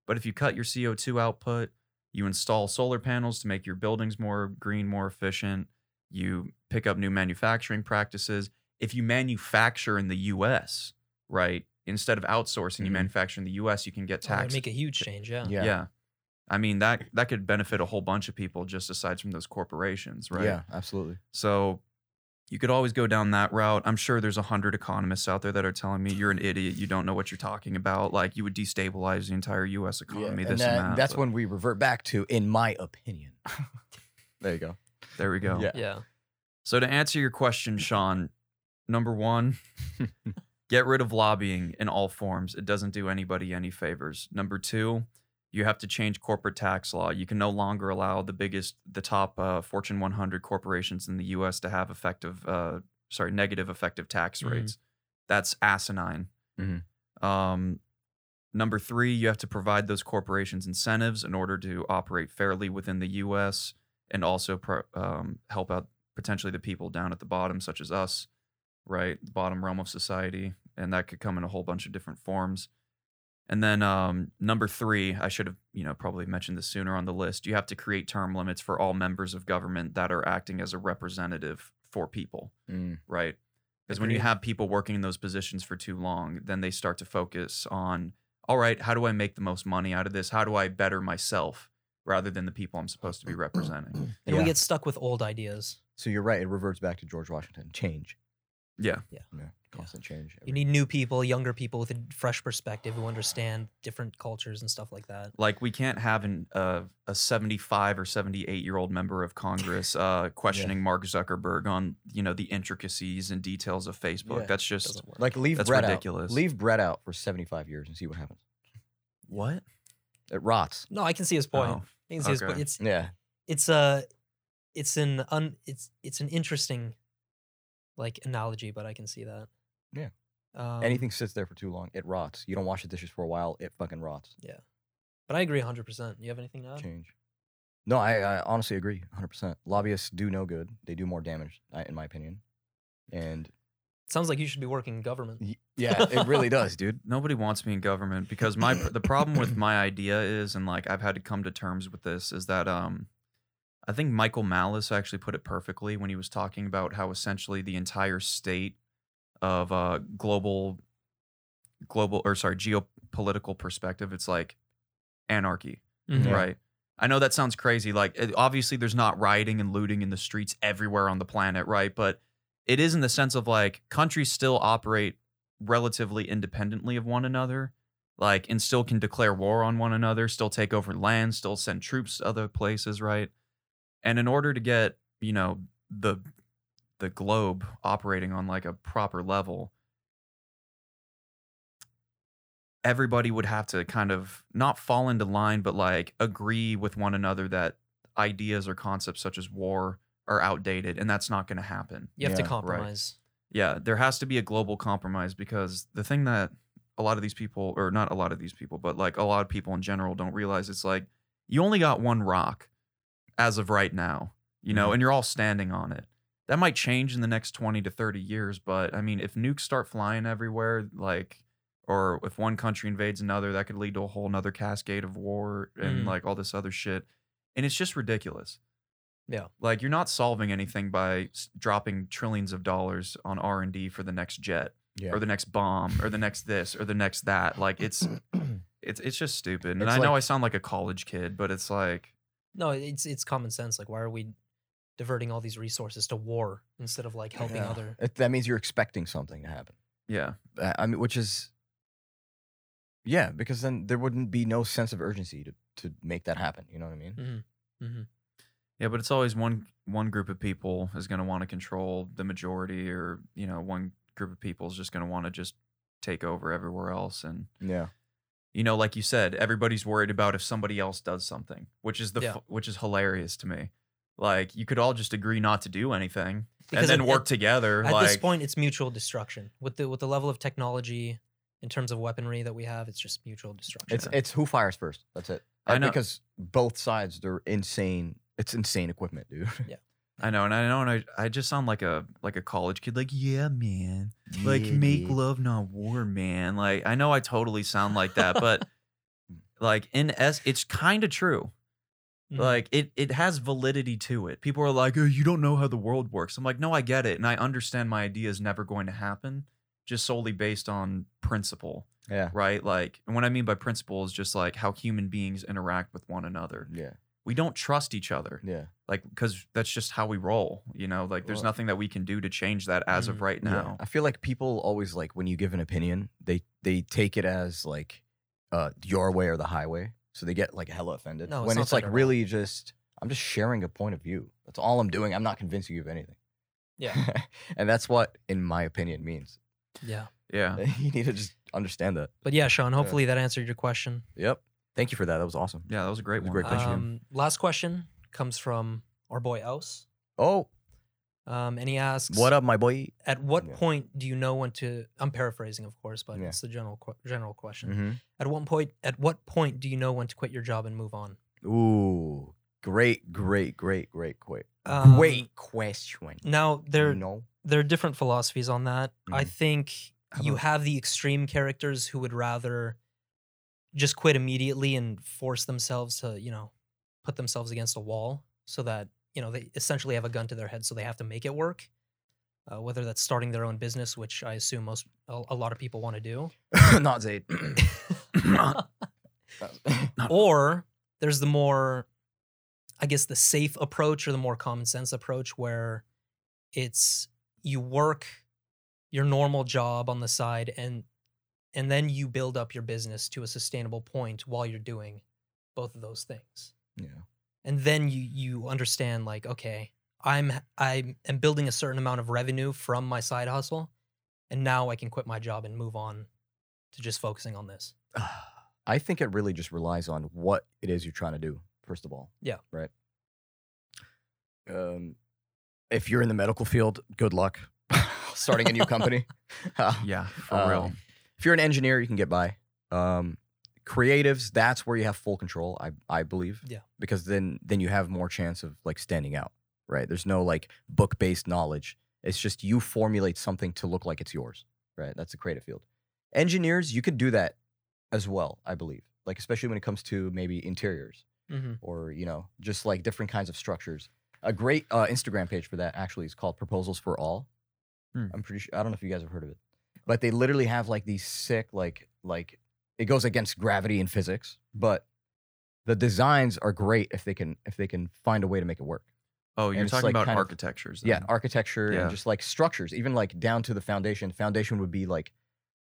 But if you cut your C O two output, you install solar panels to make your buildings more green, more efficient, you pick up new manufacturing practices. If you manufacture in the U S, right? Instead of outsourcing, mm-hmm. you manufacture in the U S, you can get taxed. Oh, make a huge change, yeah. Yeah. yeah. I mean, that that could benefit a whole bunch of people just aside from those corporations, right? Yeah, absolutely. So you could always go down that route. I'm sure there's a hundred economists out there that are telling me you're an idiot, you don't know what you're talking about, like you would destabilize the entire U S economy, yeah, this and, that, and that. That's but. when we revert back to, in my opinion. There you go. There we go. Yeah. yeah. So to answer your question, Sean, number one, get rid of lobbying in all forms. It doesn't do anybody any favors. Number two, you have to change corporate tax law. You can no longer allow the biggest, the top uh, Fortune one hundred corporations in the U S to have effective, uh, sorry, negative effective tax rates. Mm-hmm. That's asinine. Mm-hmm. Um, number three, you have to provide those corporations incentives in order to operate fairly within the U S and also pro- um, help out potentially the people down at the bottom, such as us, right? The bottom realm of society. And that could come in a whole bunch of different forms. And then um, number three, I should have, you know, probably mentioned this sooner on the list. You have to create term limits for all members of government that are acting as a representative for people, mm. right? Because when you have people working in those positions for too long, then they start to focus on, all right, how do I make the most money out of this? How do I better myself rather than the people I'm supposed to be representing? And yeah. we get stuck with old ideas. So you're right. It reverts back to George Washington. Change. Yeah. Yeah. yeah. Constant yeah. change. You need day. new people, younger people with a fresh perspective who understand different cultures and stuff like that. Like we can't have an, uh, a seventy-five or seventy-eight-year-old member of Congress uh, questioning yeah. Mark Zuckerberg on, you know, the intricacies and details of Facebook. Yeah. That's just like leave that's bread ridiculous. Out. Leave bread out for seventy-five years and see what happens. What? It rots. No, I can see his point. Oh, I can see okay. his point. It's yeah. It's a. Uh, It's an un, it's it's an interesting, like, analogy, but I can see that. Yeah. Um, Anything sits there for too long, it rots. You don't wash the dishes for a while, it fucking rots. Yeah. But I agree one hundred percent. You have anything to add? Change. No, I, I honestly agree one hundred percent. Lobbyists do no good. They do more damage, in my opinion. And it sounds like you should be working in government. Y- yeah, it really does, dude. Nobody wants me in government because my the problem with my idea is, and like I've had to come to terms with this, is that um. I think Michael Malice actually put it perfectly when he was talking about how essentially the entire state of uh, global, global or sorry, geopolitical perspective, it's like anarchy, mm-hmm. right? I know that sounds crazy. Like it, obviously there's not rioting and looting in the streets everywhere on the planet, right? But it is in the sense of like countries still operate relatively independently of one another, like and still can declare war on one another, still take over land, still send troops to other places, right? And in order to get, you know, the the globe operating on like a proper level, everybody would have to kind of not fall into line, but like agree with one another that ideas or concepts such as war are outdated, and that's not going to happen. You have yeah, to compromise. Right? Yeah, there has to be a global compromise because the thing that a lot of these people, or not a lot of these people, but like a lot of people in general don't realize it's like you only got one rock. As of right now, you know, mm-hmm. and you're all standing on it. That might change in the next twenty to thirty years, but I mean, if nukes start flying everywhere, like, or if one country invades another, that could lead to a whole nother cascade of war and mm. like all this other shit. And it's just ridiculous. Yeah. Like you're not solving anything by s- dropping trillions of dollars on R and D for the next jet yeah. or the next bomb or the next this or the next that. Like it's, it's, it's just stupid. And it's I like, know I sound like a college kid, but it's like, no, it's it's common sense. Like, why are we diverting all these resources to war instead of like helping yeah. other? It, that means you're expecting something to happen. Yeah, I mean, which is, yeah, because then there wouldn't be no sense of urgency to, to make that happen. You know what I mean? Mm-hmm. Mm-hmm. Yeah, but it's always one one group of people is going to want to control the majority, or you know, one group of people is just going to want to just take over everywhere else, and yeah. You know, like you said, everybody's worried about if somebody else does something, which is the yeah. f- which is hilarious to me. Like, you could all just agree not to do anything because and then at, work together. At like, this point, it's mutual destruction. With the with the level of technology in terms of weaponry that we have, it's just mutual destruction. It's it's who fires first. That's it. I know. Because both sides, they're insane. It's insane equipment, dude. Yeah. I know, and I know, and I, I just sound like a like a college kid, like, yeah, man, like, yeah, make dude. Love, not war, man. Like, I know I totally sound like that, but, like, in S, it's kind of true. Mm-hmm. Like, it, it has validity to it. People are like, oh, you don't know how the world works. I'm like, no, I get it, and I understand my idea is never going to happen, just solely based on principle. Yeah. Right? Like, and what I mean by principle is just, like, how human beings interact with one another. Yeah. We don't trust each other. Yeah. Like, because that's just how we roll, you know? Like, there's nothing that we can do to change that as of right now. Yeah. I feel like people always, like, when you give an opinion, they they take it as, like, uh, your way or the highway. So they get, like, hella offended. No, it's when it's, like, really just, I'm just sharing a point of view. That's all I'm doing. I'm not convincing you of anything. Yeah. And that's what, in my opinion, means. Yeah. Yeah. You need to just understand that. But, yeah, Sean, hopefully yeah. that answered your question. Yep. Thank you for that. That was awesome. Yeah, that was a great one. A great question. Um, last question comes from our boy Aus. Oh. Um, and he asks, what up, my boy? At what yeah. point do you know when to, I'm paraphrasing, of course, but yeah. it's the general general question. Mm-hmm. At what point At what point do you know when to quit your job and move on? Ooh, great, great, great, great, great. Um, great question. Now, there, no. there are different philosophies on that. Mm-hmm. I think How you about- have the extreme characters who would rather just quit immediately and force themselves to, you know, put themselves against a wall so that, you know, they essentially have a gun to their head so they have to make it work. uh, whether that's starting their own business, which I assume most a, a lot of people want to do. Not Zaid. Not, not. Or there's the more, I guess, the safe approach or the more common sense approach where it's you work your normal job on the side and and then you build up your business to a sustainable point while you're doing both of those things. Yeah. And then you you understand like, okay, I'm I am building a certain amount of revenue from my side hustle, and now I can quit my job and move on to just focusing on this. I think it really just relies on what it is you're trying to do, first of all. Yeah. Right. Um, if you're in the medical field, good luck starting a new company. Uh, yeah, for um, real. If you're an engineer, you can get by. Um, creatives, that's where you have full control, I I believe. Yeah. Because then then you have more chance of like standing out. Right. There's no like book-based knowledge. It's just you formulate something to look like it's yours. Right. That's the creative field. Engineers, you could do that as well, I believe. Like, especially when it comes to maybe interiors mm-hmm. or, you know, just like different kinds of structures. A great uh, Instagram page for that actually is called Proposals for All. Hmm. I'm pretty sure. I don't know if you guys have heard of it, but they literally have like these sick, like, like it goes against gravity and physics, but the designs are great if they can, if they can find a way to make it work. Oh, you're talking like about architectures. Of, yeah, architecture yeah. and just like structures, even like down to the foundation. Foundation would be like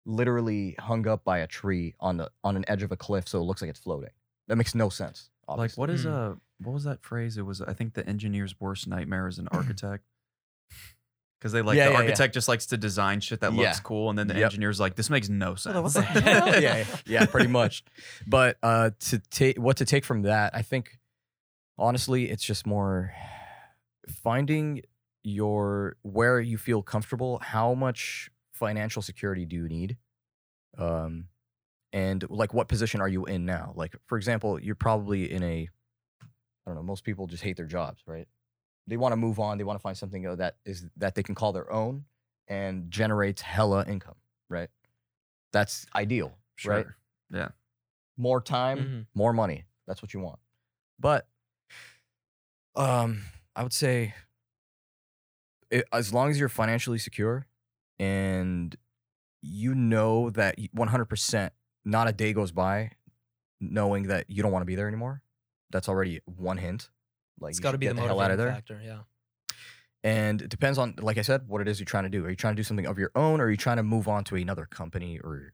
literally hung up by a tree on the on an edge of a cliff, so it looks like it's floating. That makes no sense. Obviously. Like what is mm. a what was that phrase? It was I think the engineer's worst nightmare is an architect, because they like yeah, the yeah, architect yeah. just likes to design shit that yeah. looks cool, and then the yep. engineer's like, this makes no sense. What the hell? yeah, yeah, yeah, pretty much. But uh, to take what to take from that, I think honestly, it's just more. Finding your where you feel comfortable, how much financial security do you need? Um, and like what position are you in now? Like, for example, you're probably in a, I don't know, most people just hate their jobs, right? They want to move on. They want to find something that is that they can call their own and generates hella income, right? That's ideal, sure. right? Yeah. More time, mm-hmm. more money. That's what you want. But, um... I would say it, as long as you're financially secure and you know that one hundred percent not a day goes by knowing that you don't want to be there anymore, that's already one hint. Like, it's got to be the motivating factor, yeah. And it depends on, like I said, what it is you're trying to do. Are you trying to do something of your own, or are you trying to move on to another company, or,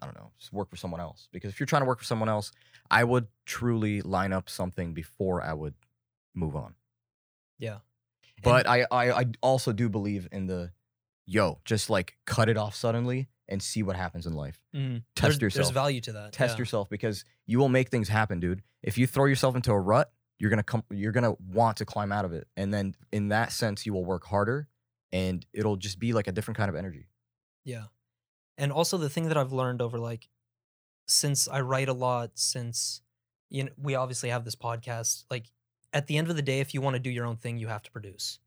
I don't know, just work for someone else? Because if you're trying to work for someone else, I would truly line up something before I would move on. Yeah. But and, I, I, I also do believe in the, yo, just like cut it off suddenly and see what happens in life. Mm, Test there's, yourself. There's value to that. Test yeah. yourself, because you will make things happen, dude. If you throw yourself into a rut, you're going to come, you're going to want to climb out of it. And then in that sense, you will work harder and it'll just be like a different kind of energy. Yeah. And also the thing that I've learned over like, since I write a lot, since, you know, we obviously have this podcast, like, at the end of the day, if you want to do your own thing, you have to produce.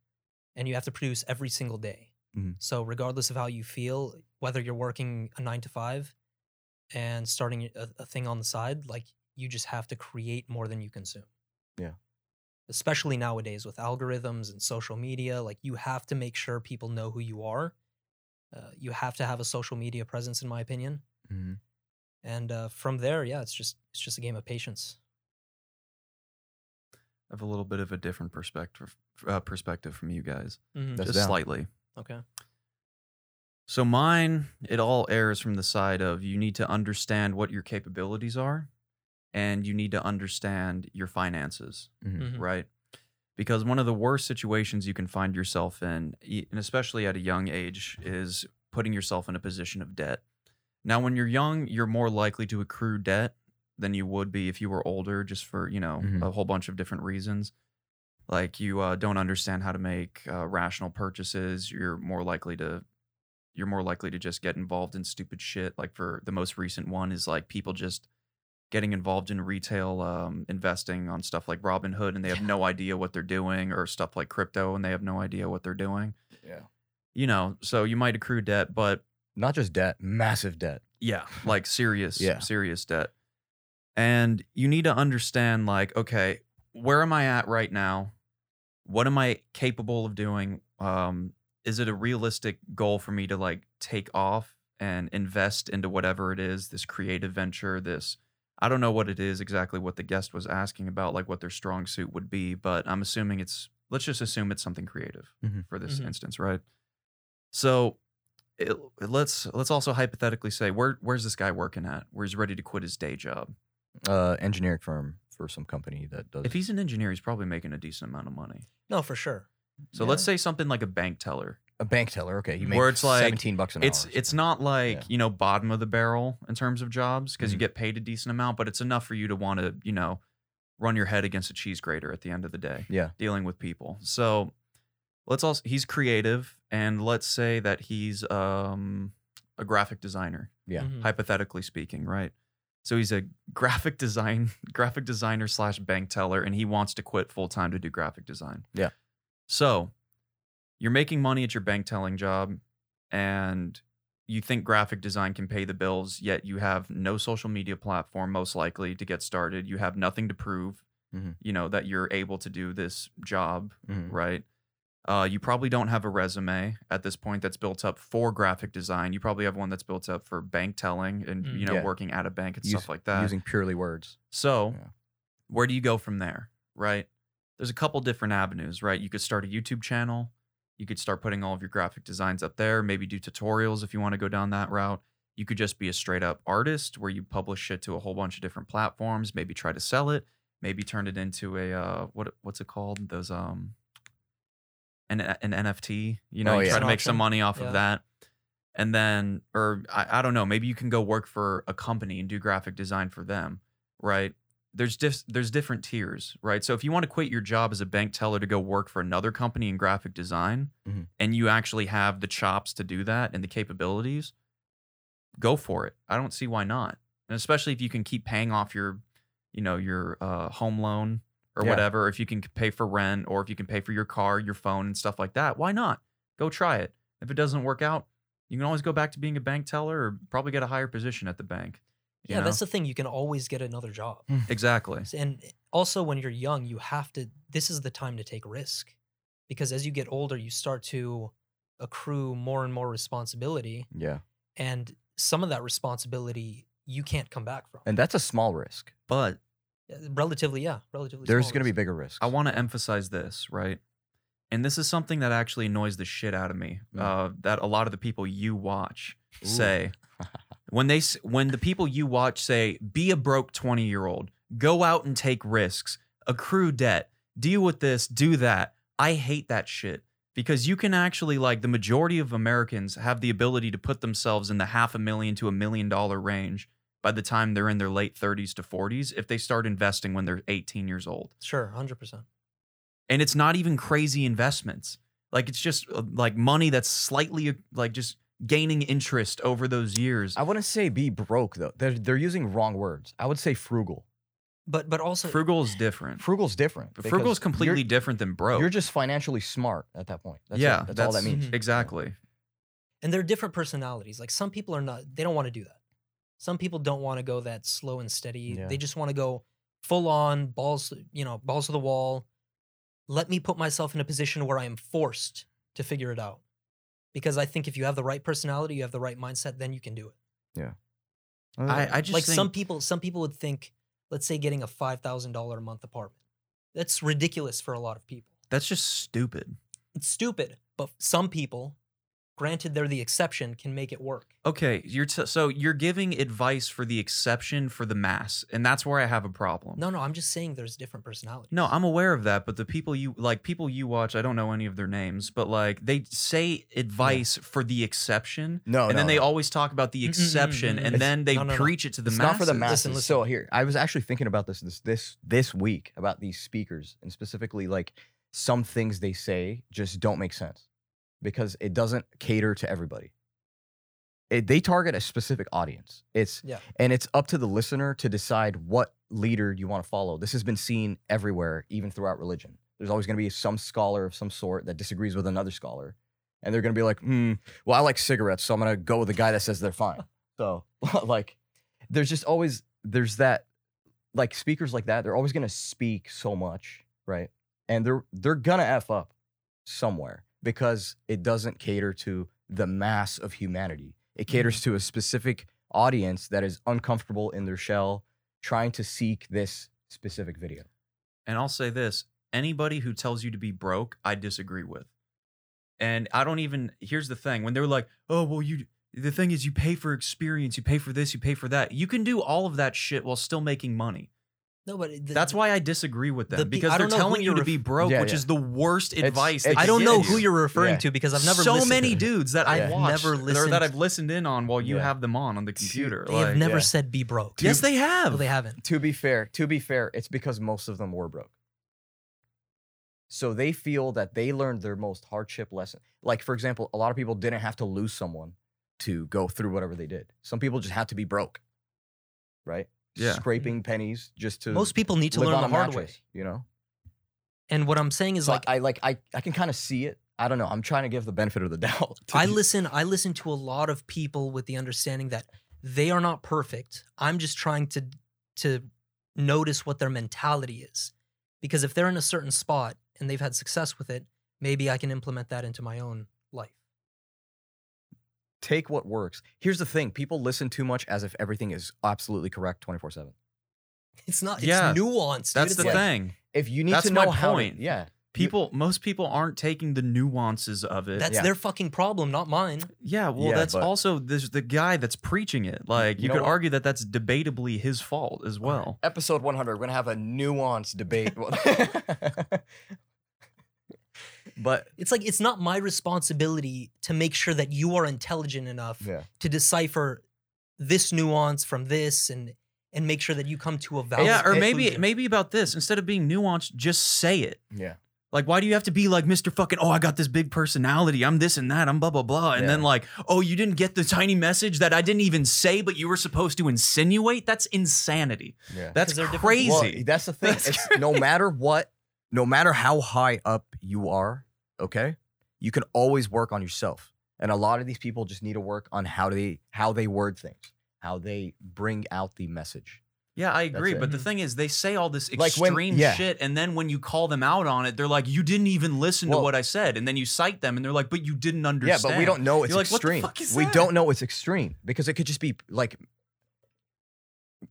And you have to produce every single day. Mm-hmm. So regardless of how you feel, whether you're working a nine to five and starting a, a thing on the side, like you just have to create more than you consume. Yeah. Especially nowadays with algorithms and social media, like you have to make sure people know who you are. Uh, you have to have a social media presence, in my opinion. Mm-hmm. And uh, from there, yeah, it's just it's just a game of patience. I have a little bit of a different perspective uh, perspective from you guys, mm-hmm. just down. Slightly. Okay. So mine, it all errs from the side of you need to understand what your capabilities are, and you need to understand your finances, mm-hmm. Mm-hmm. right? Because one of the worst situations you can find yourself in, and especially at a young age, is putting yourself in a position of debt. Now, when you're young, you're more likely to accrue debt than you would be if you were older, just for, you know, mm-hmm. a whole bunch of different reasons. Like you uh, don't understand how to make uh, rational purchases. You're more likely to, you're more likely to just get involved in stupid shit. Like for the most recent one is like people just getting involved in retail um, investing on stuff like Robinhood, and they have yeah. no idea what they're doing, or stuff like crypto and they have no idea what they're doing. Yeah. You know, so you might accrue debt, but not just debt, massive debt. Yeah. Like serious, yeah. serious debt. And you need to understand, like, okay, where am I at right now? What am I capable of doing? Um, is it a realistic goal for me to like take off and invest into whatever it is, this creative venture, this, I don't know what it is exactly what the guest was asking about, like what their strong suit would be, but I'm assuming it's, let's just assume it's something creative mm-hmm. for this mm-hmm. instance, right? So it, let's let's also hypothetically say, where where's this guy working at? Where he's ready to quit his day job? Uh, engineering firm for some company that does. If he's an engineer, he's probably making a decent amount of money. No, for sure. So yeah. let's say something like a bank teller. A bank teller, okay. You make where it's like seventeen bucks an hour. It's it's not like yeah. you know, bottom of the barrel in terms of jobs because mm-hmm. you get paid a decent amount, but it's enough for you to want to you know run your head against a cheese grater at the end of the day. Yeah, dealing with people. So let's also he's creative, and let's say that he's um, a graphic designer. Yeah, mm-hmm. hypothetically speaking, right? So he's a graphic design graphic designer slash bank teller, and he wants to quit full time to do graphic design. Yeah, so. You're making money at your bank telling job and you think graphic design can pay the bills, yet you have no social media platform, most likely, to get started. You have nothing to prove, mm-hmm. you know, that you're able to do this job, mm-hmm. right? Uh, you probably don't have a resume at this point that's built up for graphic design. You probably have one that's built up for bank telling and, mm-hmm. you know, yeah. working at a bank and Use, stuff like that. Using purely words. So yeah. where do you go from there, right? There's a couple different avenues, right? You could start a YouTube channel. You could start putting all of your graphic designs up there, maybe do tutorials if you want to go down that route. You could just be a straight up artist where you publish it to a whole bunch of different platforms, maybe try to sell it, maybe turn it into a, uh, what what's it called? Those um, an, an N F T, you know, oh, you yeah. try to make some money off yeah. of that. And then, or I, I don't know, maybe you can go work for a company and do graphic design for them, right? There's dis- there's different tiers, right? So if you want to quit your job as a bank teller to go work for another company in graphic design, mm-hmm. and you actually have the chops to do that and the capabilities, go for it. I don't see why not. And especially if you can keep paying off your, you know, your uh, home loan or yeah. whatever, if you can pay for rent or if you can pay for your car, your phone and stuff like that, why not? Go try it. If it doesn't work out, you can always go back to being a bank teller or probably get a higher position at the bank. You yeah, know? That's the thing. You can always get another job. Exactly. And also when you're young, you have to, this is the time to take risk because as you get older, you start to accrue more and more responsibility. Yeah. And some of that responsibility you can't come back from. And that's a small risk. But. Relatively, yeah. Relatively there's going to be bigger risks. I want to emphasize this, right? And this is something that actually annoys the shit out of me mm. uh, that a lot of the people you watch Ooh. say. When they, when the people you watch say, be a broke twenty-year-old, go out and take risks, accrue debt, deal with this, do that. I hate that shit because you can actually, like, the majority of Americans have the ability to put themselves in the half a million to a million dollar range by the time they're in their late thirties to forties if they start investing when they're eighteen years old. Sure, one hundred percent. And it's not even crazy investments. Like, it's just, like, money that's slightly, like, just... gaining interest over those years. I wouldn't say be broke though. They're they're using wrong words. I would say frugal. But but also frugal is different. Frugal is different. Frugal is completely different than broke. You're just financially smart at that point. That's yeah, it. that's, that's all that means. Exactly. And there are different personalities. Like some people are not. They don't want to do that. Some people don't want to go that slow and steady. Yeah. They just want to go full on balls. You know, balls to the wall. Let me put myself in a position where I am forced to figure it out. Because I think if you have the right personality, you have the right mindset, then you can do it. Yeah. I, I just like think... some people, some people would think, let's say getting a five thousand dollars a month apartment. That's ridiculous for a lot of people. That's just stupid. It's stupid. But some people, granted they're the exception, can make it work. Okay. You're t- so you're giving advice for the exception for the mass. And that's where I have a problem. No, no. I'm just saying there's different personalities. No, I'm aware of that. But the people you like, people you watch, I don't know any of their names, but like they say advice yeah. for the exception. No, And no, then they no. always talk about the exception and it's, then they no, no, preach no. it to the mass. Not for the masses. Listen, listen. So here, I was actually thinking about this, this, this, this week about these speakers and specifically like some things they say just don't make sense. Because it doesn't cater to everybody. It, they target a specific audience. It's yeah. And it's up to the listener to decide what leader you want to follow. This has been seen everywhere, even throughout religion. There's always going to be some scholar of some sort that disagrees with another scholar. And they're going to be like, hmm, well, I like cigarettes, so I'm going to go with the guy that says they're fine. So, like, there's just always, there's that, like, speakers like that, they're always going to speak so much, right? And they're they're going to F up somewhere. because it doesn't cater to the mass of humanity. It caters to a specific audience that is uncomfortable in their shell, trying to seek this specific video. And I'll say this, anybody who tells you to be broke, I disagree with. And I don't even, here's the thing, when they're like, oh, well, you, the thing is you pay for experience, you pay for this, you pay for that. You can do all of that shit while still making money. No, but the, that's why I disagree with them, the, because they're telling you ref- to be broke, yeah, which yeah. is the worst it's, advice. It's, I don't know who you're referring yeah. to because I've never so listened many to dudes that I've yeah. watched never listened or that I've listened in on while you yeah. have them on on the computer. They like, have never yeah. said be broke. Yes, they have. Well, they haven't. To be fair, to be fair, it's because most of them were broke. So they feel that they learned their most hardship lesson. Like, for example, a lot of people didn't have to lose someone to go through whatever they did. Some people just had to be broke, right? Yeah. Scraping pennies just to most people need to learn the hard way, you know. And what I'm saying is, so like, I like I, I can kind of see it. I don't know. I'm trying to give the benefit of the doubt. I listen. I listen to a lot of people with the understanding that they are not perfect. I'm just trying to to notice what their mentality is, because if they're in a certain spot and they've had success with it, maybe I can implement that into my own life. Take what works. Here's the thing. People listen too much as if everything is absolutely correct twenty-four seven. It's not. It's yeah. nuanced. That's it's the like, thing. If you need That's to know my point. How, yeah. People, most people aren't taking the nuances of it. That's yeah. their fucking problem, not mine. Yeah, well, yeah, that's but, also there's the guy that's preaching it. Like, you, you know could what? argue that that's debatably his fault as well. Right. Episode one hundred, we're going to have a nuanced debate. But it's like, it's not my responsibility to make sure that you are intelligent enough yeah. to decipher this nuance from this and and make sure that you come to a valid Yeah, or maybe, conclusion. maybe about this. Instead of being nuanced, just say it. Yeah. Like, why do you have to be like, Mister Fucking, oh, I got this big personality. I'm this and that. I'm blah, blah, blah. And yeah. then like, oh, you didn't get the tiny message that I didn't even say, but you were supposed to insinuate? That's insanity. Yeah. That's crazy. Well, that's the thing. That's it's, no matter what, no matter how high up you are, okay, you can always work on yourself. And a lot of these people just need to work on how they how they word things, how they bring out the message. Yeah, I agree. But the thing is, they say all this extreme like when, yeah. shit, and then when you call them out on it, they're like, you didn't even listen well, to what I said. And then you cite them, and they're like, but you didn't understand. Yeah, but we don't know it's You're extreme. Like, what the fuck is we that? don't know it's extreme because it could just be like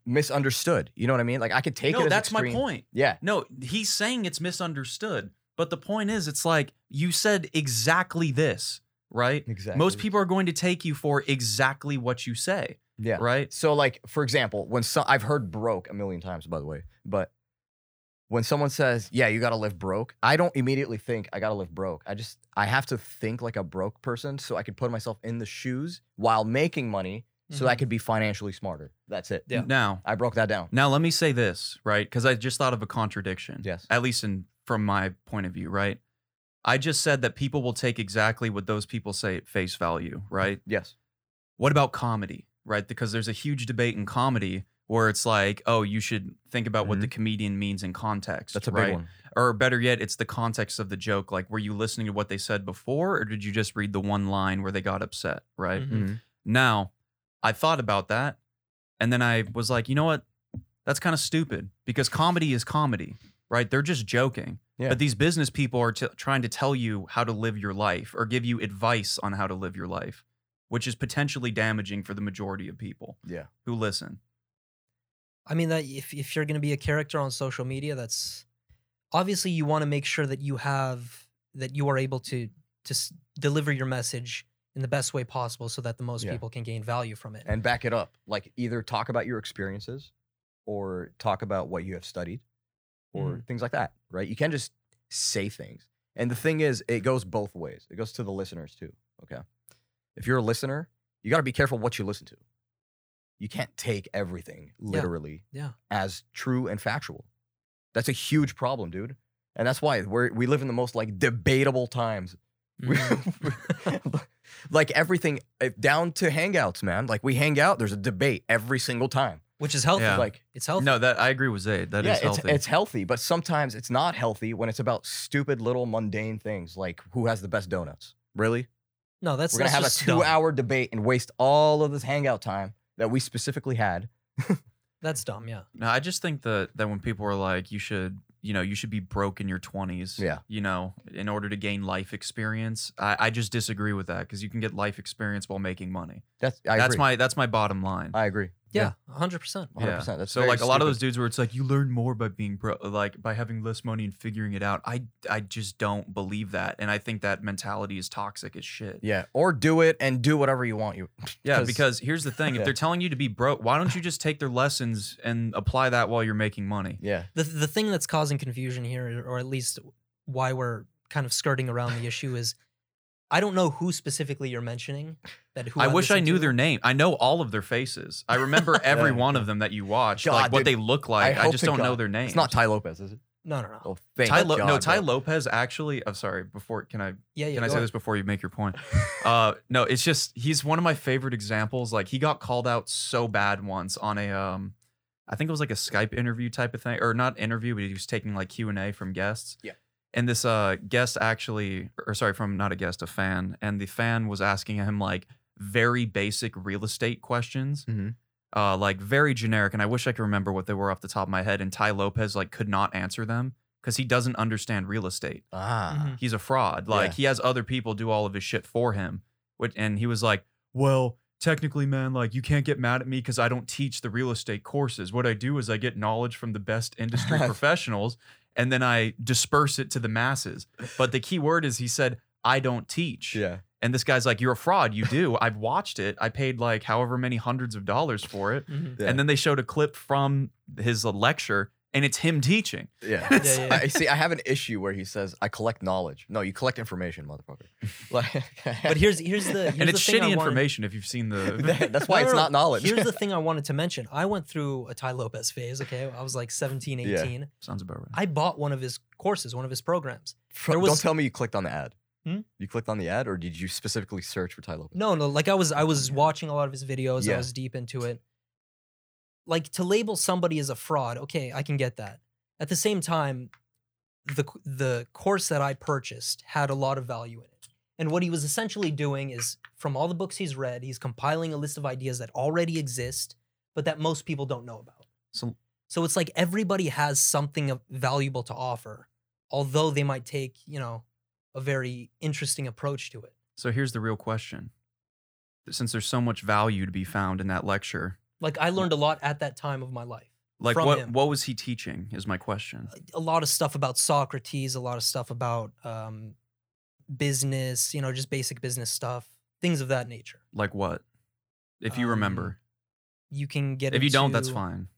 misunderstood. You know what I mean? Like, I could take no, it as that's extreme. My point. Yeah. No, he's saying it's misunderstood. But the point is, it's like, you said exactly this, right? Exactly. Most people are going to take you for exactly what you say. Yeah. Right. So, like, for example, when so- I've heard broke a million times, by the way, but when someone says, yeah, you got to live broke, I don't immediately think I got to live broke. I just, I have to think like a broke person so I could put myself in the shoes while making money mm-hmm. so I could be financially smarter. That's it. Yeah. Now, I broke that down. Now, let me say this, right? Because I just thought of a contradiction. Yes. At least in, from my point of view, right? I just said that people will take exactly what those people say at face value, right? Yes. What about comedy? Right, because there's a huge debate in comedy where it's like, oh, you should think about mm-hmm. what the comedian means in context. That's a right? big one. Or better yet, it's the context of the joke. Like, were you listening to what they said before, or did you just read the one line where they got upset, right? Mm-hmm. Mm-hmm. Now, I thought about that, and then I was like, you know what? That's kind of stupid, because comedy is comedy, right? They're just joking. Yeah. But these business people are t- trying to tell you how to live your life or give you advice on how to live your life, which is potentially damaging for the majority of people yeah. who listen. I mean, that if, if you're going to be a character on social media, that's obviously you want to make sure that you have, that you are able to, to deliver your message in the best way possible so that the most yeah. people can gain value from it. And back it up. Like, either talk about your experiences or talk about what you have studied or mm-hmm. things like that, right? You can't just say things. And the thing is, it goes both ways. It goes to the listeners too, okay? If you're a listener, you got to be careful what you listen to. You can't take everything literally yeah. Yeah. as true and factual. That's a huge problem, dude. And that's why we we live in the most like debatable times. Mm. Like everything down to hangouts, man. Like, we hang out, there's a debate every single time, which is healthy. Yeah. Like, it's healthy. No, that I agree with Zayd. That yeah, is healthy. It's, it's healthy, but sometimes it's not healthy when it's about stupid little mundane things like who has the best donuts. Really? No, that's We're going to have a two-hour debate and waste all of this hangout time that we specifically had. That's dumb, yeah. No, I just think that, that when people are like, you should you know, you should be broke in your twenties, yeah. you know, in order to gain life experience. I, I just disagree with that because you can get life experience while making money. That's I that's agree. my that's my bottom line. I agree. Yeah, one hundred percent. one hundred percent. That's so like stupid. A lot of those dudes where it's like you learn more by being bro- like by having less money and figuring it out. I I just don't believe that, and I think that mentality is toxic as shit. Yeah, or do it and do whatever you want. You yeah, because here's the thing: yeah. if they're telling you to be broke, why don't you just take their lessons and apply that while you're making money? Yeah. The the thing that's causing confusion here, or at least why we're kind of skirting around the issue, is I don't know who specifically you're mentioning. That who I, I wish I knew to. Their name. I know all of their faces. I remember every yeah, one yeah. of them that you watched, God, like what dude, they look like. I, I just don't God. know their names. It's not Ty Lopez, is it? No, no, no. Oh, thank Ty Lo- God, no, Ty bro. Lopez actually. I'm oh, sorry. Before can I? Yeah, yeah. Can I say ahead. this before you make your point? uh, no, it's just he's one of my favorite examples. Like he got called out so bad once on a um. I think it was like a Skype interview type of thing, or not interview, but he was taking like Q and A from guests. Yeah. And this uh, guest actually, or sorry, from not a guest, a fan. And the fan was asking him like very basic real estate questions, mm-hmm. uh, like very generic. And I wish I could remember what they were off the top of my head. And Ty Lopez like could not answer them because he doesn't understand real estate. Ah. Mm-hmm. He's a fraud. Like yeah. he has other people do all of his shit for him. And he was like, well... technically, man, like you can't get mad at me because I don't teach the real estate courses. What I do is I get knowledge from the best industry professionals and then I disperse it to the masses. But the key word is he said, I don't teach. Yeah. And this guy's like, you're a fraud. You do. I've watched it. I paid like however many hundreds of dollars for it. Mm-hmm. Yeah. And then they showed a clip from his lecture and it's him teaching. Yeah. yeah, yeah, yeah. I see. I have an issue where he says, I collect knowledge. No, you collect information, motherfucker. Like, but here's here's the here's and it's the thing shitty I information wanted, if you've seen the. That, that's why no, it's no, not knowledge. Here's the thing I wanted to mention. I went through a Ty Lopez phase. Okay, I was like seventeen, eighteen. Yeah, sounds about right. I bought one of his courses, one of his programs. There was, Don't tell me you clicked on the ad. Hmm? You clicked on the ad, or did you specifically search for Ty Lopez? No, no. Like I was, I was watching a lot of his videos. Yeah. I was deep into it. Like, to label somebody as a fraud, okay, I can get that. At the same time, the the course that I purchased had a lot of value in it. And what he was essentially doing is, from all the books he's read, he's compiling a list of ideas that already exist, but that most people don't know about. So, so it's like everybody has something valuable to offer, although they might take, you know, a very interesting approach to it. So here's the real question. Since there's so much value to be found in that lecture... Like, I learned a lot at that time of my life. Like, from what him. What was he teaching is my question. A lot of stuff about Socrates, a lot of stuff about um, business, you know, just basic business stuff, things of that nature. Like what? If you um, remember. You can get If into, you don't, that's fine.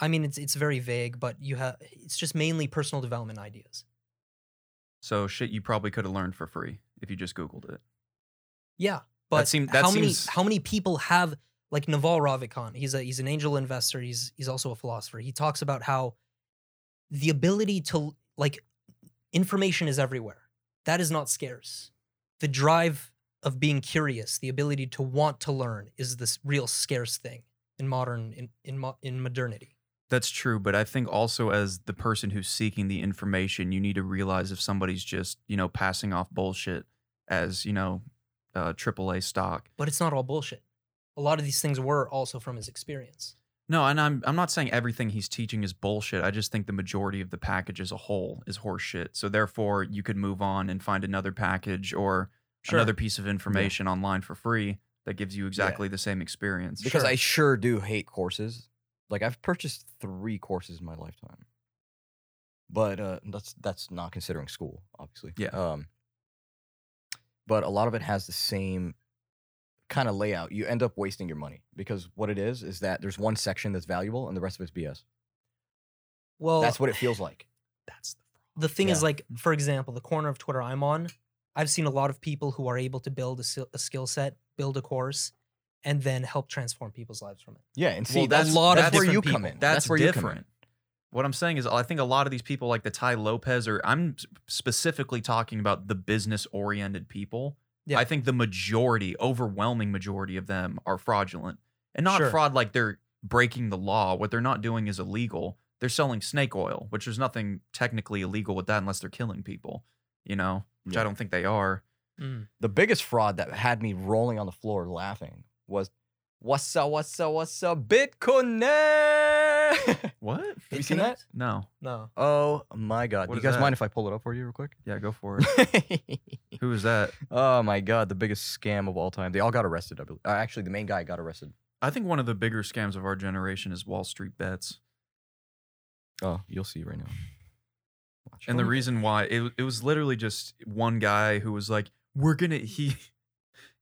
I mean, it's it's very vague, but you have it's just mainly personal development ideas. So shit you probably could have learned for free if you just Googled it. Yeah, but that seemed, that how, seems... many, how many people have... Like Naval Ravikant, he's a he's an angel investor. He's he's also a philosopher. He talks about how the ability to like information is everywhere. That is not scarce. The drive of being curious, the ability to want to learn, is this real scarce thing in modern in in in modernity. That's true, but I think also as the person who's seeking the information, you need to realize if somebody's just you know passing off bullshit as you know uh, triple A stock. But it's not all bullshit. A lot of these things were also from his experience. No, and I'm I'm not saying everything he's teaching is bullshit. I just think the majority of the package as a whole is horseshit. So therefore, you could move on and find another package or sure. another piece of information yeah. online for free that gives you exactly yeah. the same experience. Because sure. I sure do hate courses. Like, I've purchased three courses in my lifetime. But uh, that's that's not considering school, obviously. Yeah. Um, but a lot of it has the same... kind of layout. You end up wasting your money because what it is is that there's one section that's valuable and the rest of it's B S. Well, that's what it feels like. That's the, the thing yeah. is like, for example, the corner of Twitter I'm on, I've seen a lot of people who are able to build a, a skill set, build a course, and then help transform people's lives from it. Yeah, and see, well, that's, a lot that's, of that's where you people. come in. That's, that's where different. you come in. What I'm saying is I think a lot of these people like the Ty Lopez, or I'm specifically talking about the business-oriented people. Yeah. I think the majority, overwhelming majority of them are fraudulent. And not sure. fraud like they're breaking the law. What they're not doing is illegal. They're selling snake oil, which there's nothing technically illegal with that unless they're killing people, you know, which yeah. I don't think they are. Mm. The biggest fraud that had me rolling on the floor laughing was, what's up, what's up, what's up, Bitcoin? Yeah. What? Have you seen that? No. No. Oh my God. What Do you guys that? mind if I pull it up for you real quick? Yeah, go for it. Who is that? Oh my God. The biggest scam of all time. They all got arrested. I believe. Uh, actually, the main guy got arrested. I think one of the bigger scams of our generation is Wall Street bets. Oh, you'll see right now. Watch and the reason why, it, it was literally just one guy who was like, we're going to, he...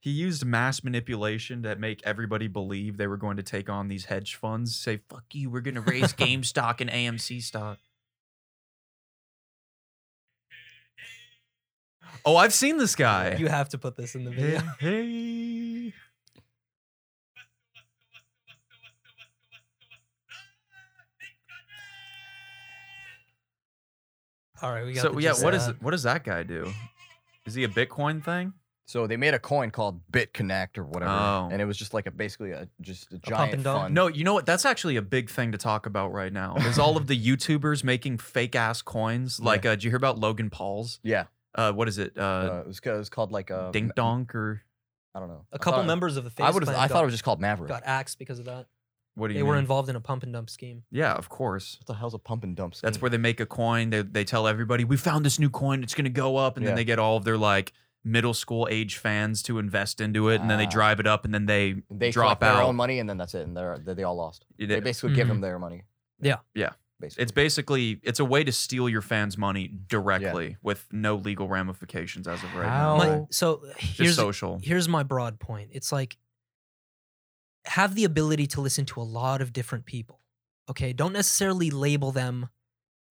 He used mass manipulation to make everybody believe they were going to take on these hedge funds. Say, fuck you, we're going to raise GameStop and A M C stock. Oh, I've seen this guy. You have to put this in the video. Hey. All right, we got so, yeah, what, is, what does that guy do? Is he a Bitcoin thing? So they made a coin called BitConnect or whatever, oh. and it was just like a basically a just a, a giant fund. No, you know what? That's actually a big thing to talk about right now. Is all of the YouTubers making fake ass coins? Like, yeah. uh, did you hear about Logan Paul's? Yeah. Uh, what is it? Uh, uh, it, was, it was called like a Dink Donk or I don't know. A couple members of the Face I would I thought it was just called Maverick. Got axed because of that. What do you? They mean? were involved in a pump and dump scheme. Yeah, of course. What the hell's a pump and dump scheme? That's where they make a coin. They they tell everybody we found this new coin. It's gonna go up, and yeah. then they get all of their like. middle school age fans to invest into it, and then they drive it up, and then they, they drop out their own money, and then that's it, and they're they all lost. It, they basically mm-hmm. give them their money. Yeah, yeah. Basically. It's basically it's a way to steal your fans' money directly yeah. with no legal ramifications as of right How? now. Right? So here's Just social. Here's my broad point. It's like have the ability to listen to a lot of different people. Okay, don't necessarily label them.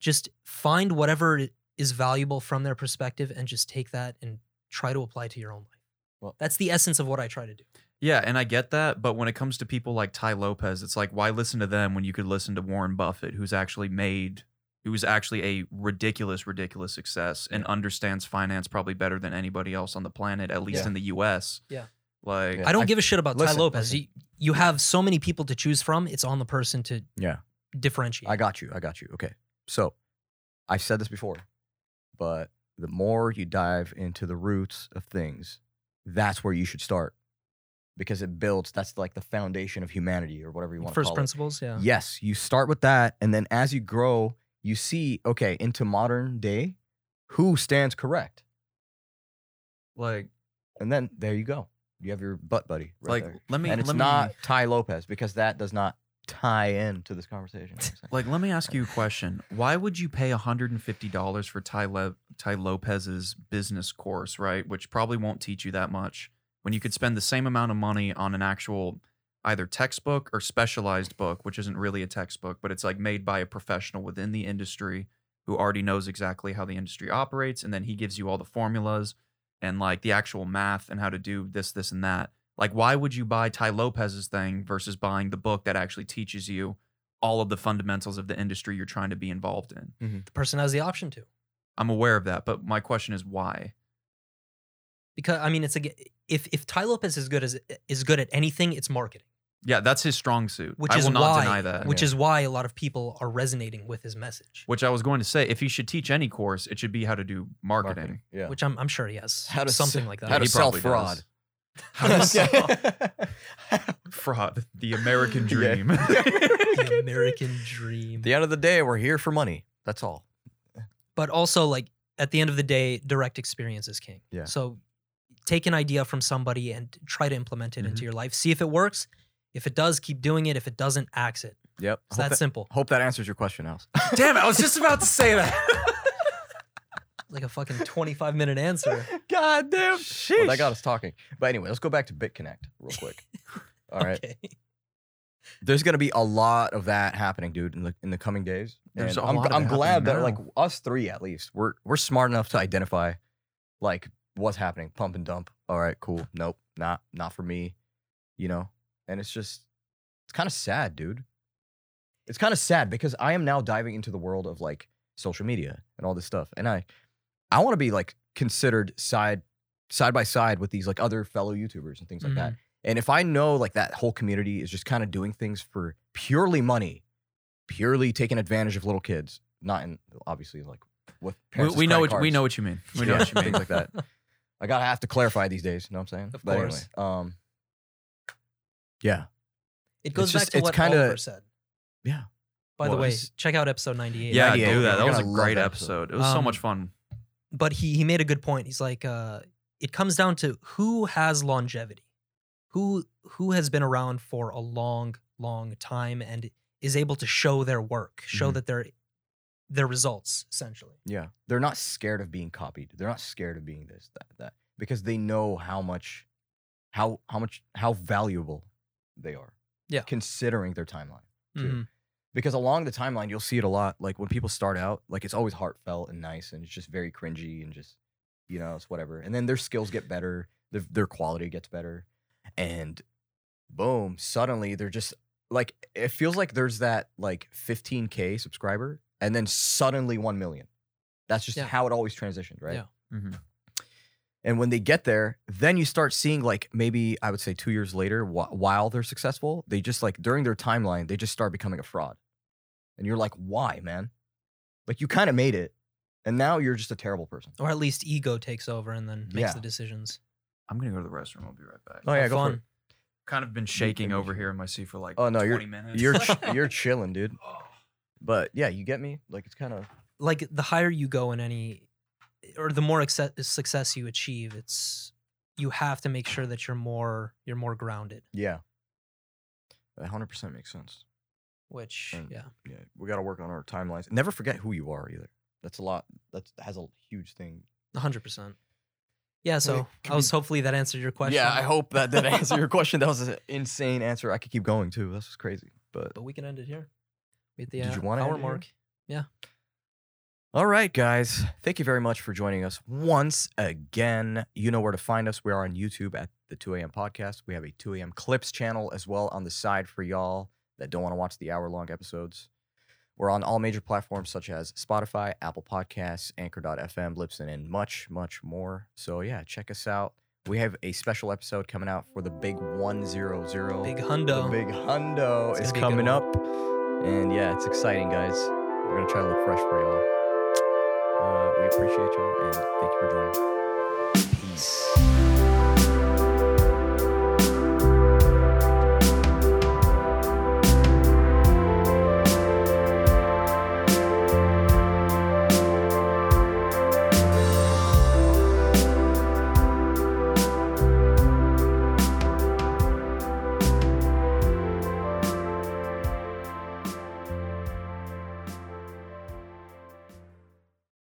Just find whatever is valuable from their perspective, and just take that and. Try to apply to your own life. Well, that's the essence of what I try to do. Yeah, and I get that, but when it comes to people like Ty Lopez, it's like, why listen to them when you could listen to Warren Buffett, who's actually made, who's actually a ridiculous, ridiculous success and yeah. understands finance probably better than anybody else on the planet, at least yeah. in the U S. Yeah. Like, yeah. I don't I, give a shit about listen, Ty Lopez. You, you have so many people to choose from, it's on the person to yeah. differentiate. I got you, I got you. Okay, so I've said this before, but... The more you dive into the roots of things, that's where you should start because it builds. That's like the foundation of humanity or whatever you want to call it. First principles, yeah. Yes, you start with that. And then as you grow, you see, okay, into modern day, who stands correct? Like, and then there you go. You have your butt buddy. Right like, there. let me, and it's let not me... Ty Lopez because that does not. tie in to this conversation. Like, let me ask you a question. Why would you pay one hundred fifty dollars for Ty, Le- Ty Lopez's business course, right? Which probably won't teach you that much when you could spend the same amount of money on an actual either textbook or specialized book, which isn't really a textbook, but it's like made by a professional within the industry who already knows exactly how the industry operates. And then he gives you all the formulas and like the actual math and how to do this, this, and that. Like, why would you buy Ty Lopez's thing versus buying the book that actually teaches you all of the fundamentals of the industry you're trying to be involved in? Mm-hmm. The person has the option to. I'm aware of that, but my question is why? Because, I mean, it's a, if if Ty Lopez is good as is good at anything, it's marketing. Yeah, that's his strong suit. Which I will not why, deny that. Which yeah. is why a lot of people are resonating with his message. Which I was going to say, if he should teach any course, it should be how to do marketing. marketing yeah. Which I'm I'm sure he has. How to Something s- like that. How to sell fraud. Does. How to solve fraud, the American dream. Yeah. The American dream. At the end of the day, we're here for money. That's all. But also, like, at the end of the day, direct experience is king. Yeah. So take an idea from somebody and try to implement it mm-hmm. into your life. See if it works. If it does, keep doing it. If it doesn't, axe it. Yep. It's that, that simple. Hope that answers your question, Alice. Damn it, I was just about to say that. Like a fucking twenty-five minute answer. God damn. Well, that got us talking. But anyway, let's go back to BitConnect real quick. All right. Okay. There's going to be a lot of that happening, dude, in the in the coming days. There's and a I'm, lot I'm glad that now. like us three at least, we're we're smart enough to identify like what's happening. Pump and dump. All right, cool. Nope. Not not for me, you know. And it's just it's kind of sad, dude. It's kind of sad because I am now diving into the world of like social media and all this stuff. And I I want to be like considered side side by side with these like other fellow YouTubers and things like mm-hmm. that. And if I know like that whole community is just kind of doing things for purely money, purely taking advantage of little kids, not in obviously like with parents. We, we know what cards. we know what you mean. We know yeah, what you mean. Things like that. I gotta have to clarify these days. You know what I'm saying? Of but course. Anyway, um, yeah. It goes it's back just, to what Oliver said. Yeah. By was. the way, check out episode ninety-eight. Yeah, ninety-eight, do that. That was a great episode. episode. It was um, so much fun. But he he made a good point. He's like, uh, it comes down to who has longevity, who who has been around for a long, long time and is able to show their work, show mm-hmm. that they're their results, essentially. Yeah. They're not scared of being copied. They're not scared of being this, that, that, because they know how much, how how much, how valuable they are. Yeah. Considering their timeline, too. Mm-hmm. Because along the timeline, you'll see it a lot. Like, when people start out, like, it's always heartfelt and nice, and it's just very cringy and just, you know, it's whatever. And then their skills get better. Their, their quality gets better. And boom, suddenly they're just, like, it feels like there's that, like, fifteen K subscriber, and then suddenly one million. That's just yeah. how it always transitioned, right? Yeah. Mm-hmm. And when they get there, then you start seeing, like, maybe I would say two years later, wh- while they're successful, they just, like, during their timeline, they just start becoming a fraud. And you're like, why, man? Like, you kind of made it, and now you're just a terrible person. Or at least ego takes over and then makes yeah. the decisions. I'm going to go to the restroom. I'll be right back. Oh, yeah, Have go fun. for it. Kind of been shaking over here in my seat for, like, oh, no, twenty you're, minutes. You're, ch- you're chilling, dude. But, yeah, you get me? Like, it's kind of... Like, the higher you go in any... or the more success you achieve, it's you have to make sure that you're more you're more grounded. Yeah, that one hundred percent makes sense. Which and, yeah, yeah, we got to work on our timelines. Never forget who you are either. That's a lot. That's, that has a huge thing. one hundred percent. Yeah. So I was we, hopefully that answered your question. Yeah, I hope that that answered your question. That was an insane answer. I could keep going too. That's crazy. But but we can end it here. With the did uh, you want hour mark? Here? Yeah. All right, guys. Thank you very much for joining us once again. You know where to find us. We are on YouTube at the two a.m. Podcast. We have a two a.m. Clips channel as well on the side for y'all that don't want to watch the hour-long episodes. We're on all major platforms such as Spotify, Apple Podcasts, Anchor dot f m, Libsyn, and much, much more. So, yeah, check us out. We have a special episode coming out for the big one hundred. Big Hundo. The big Hundo it's is coming up. And, yeah, it's exciting, guys. We're going to try to look fresh for y'all. Uh, we appreciate y'all, and thank you for joining. Peace.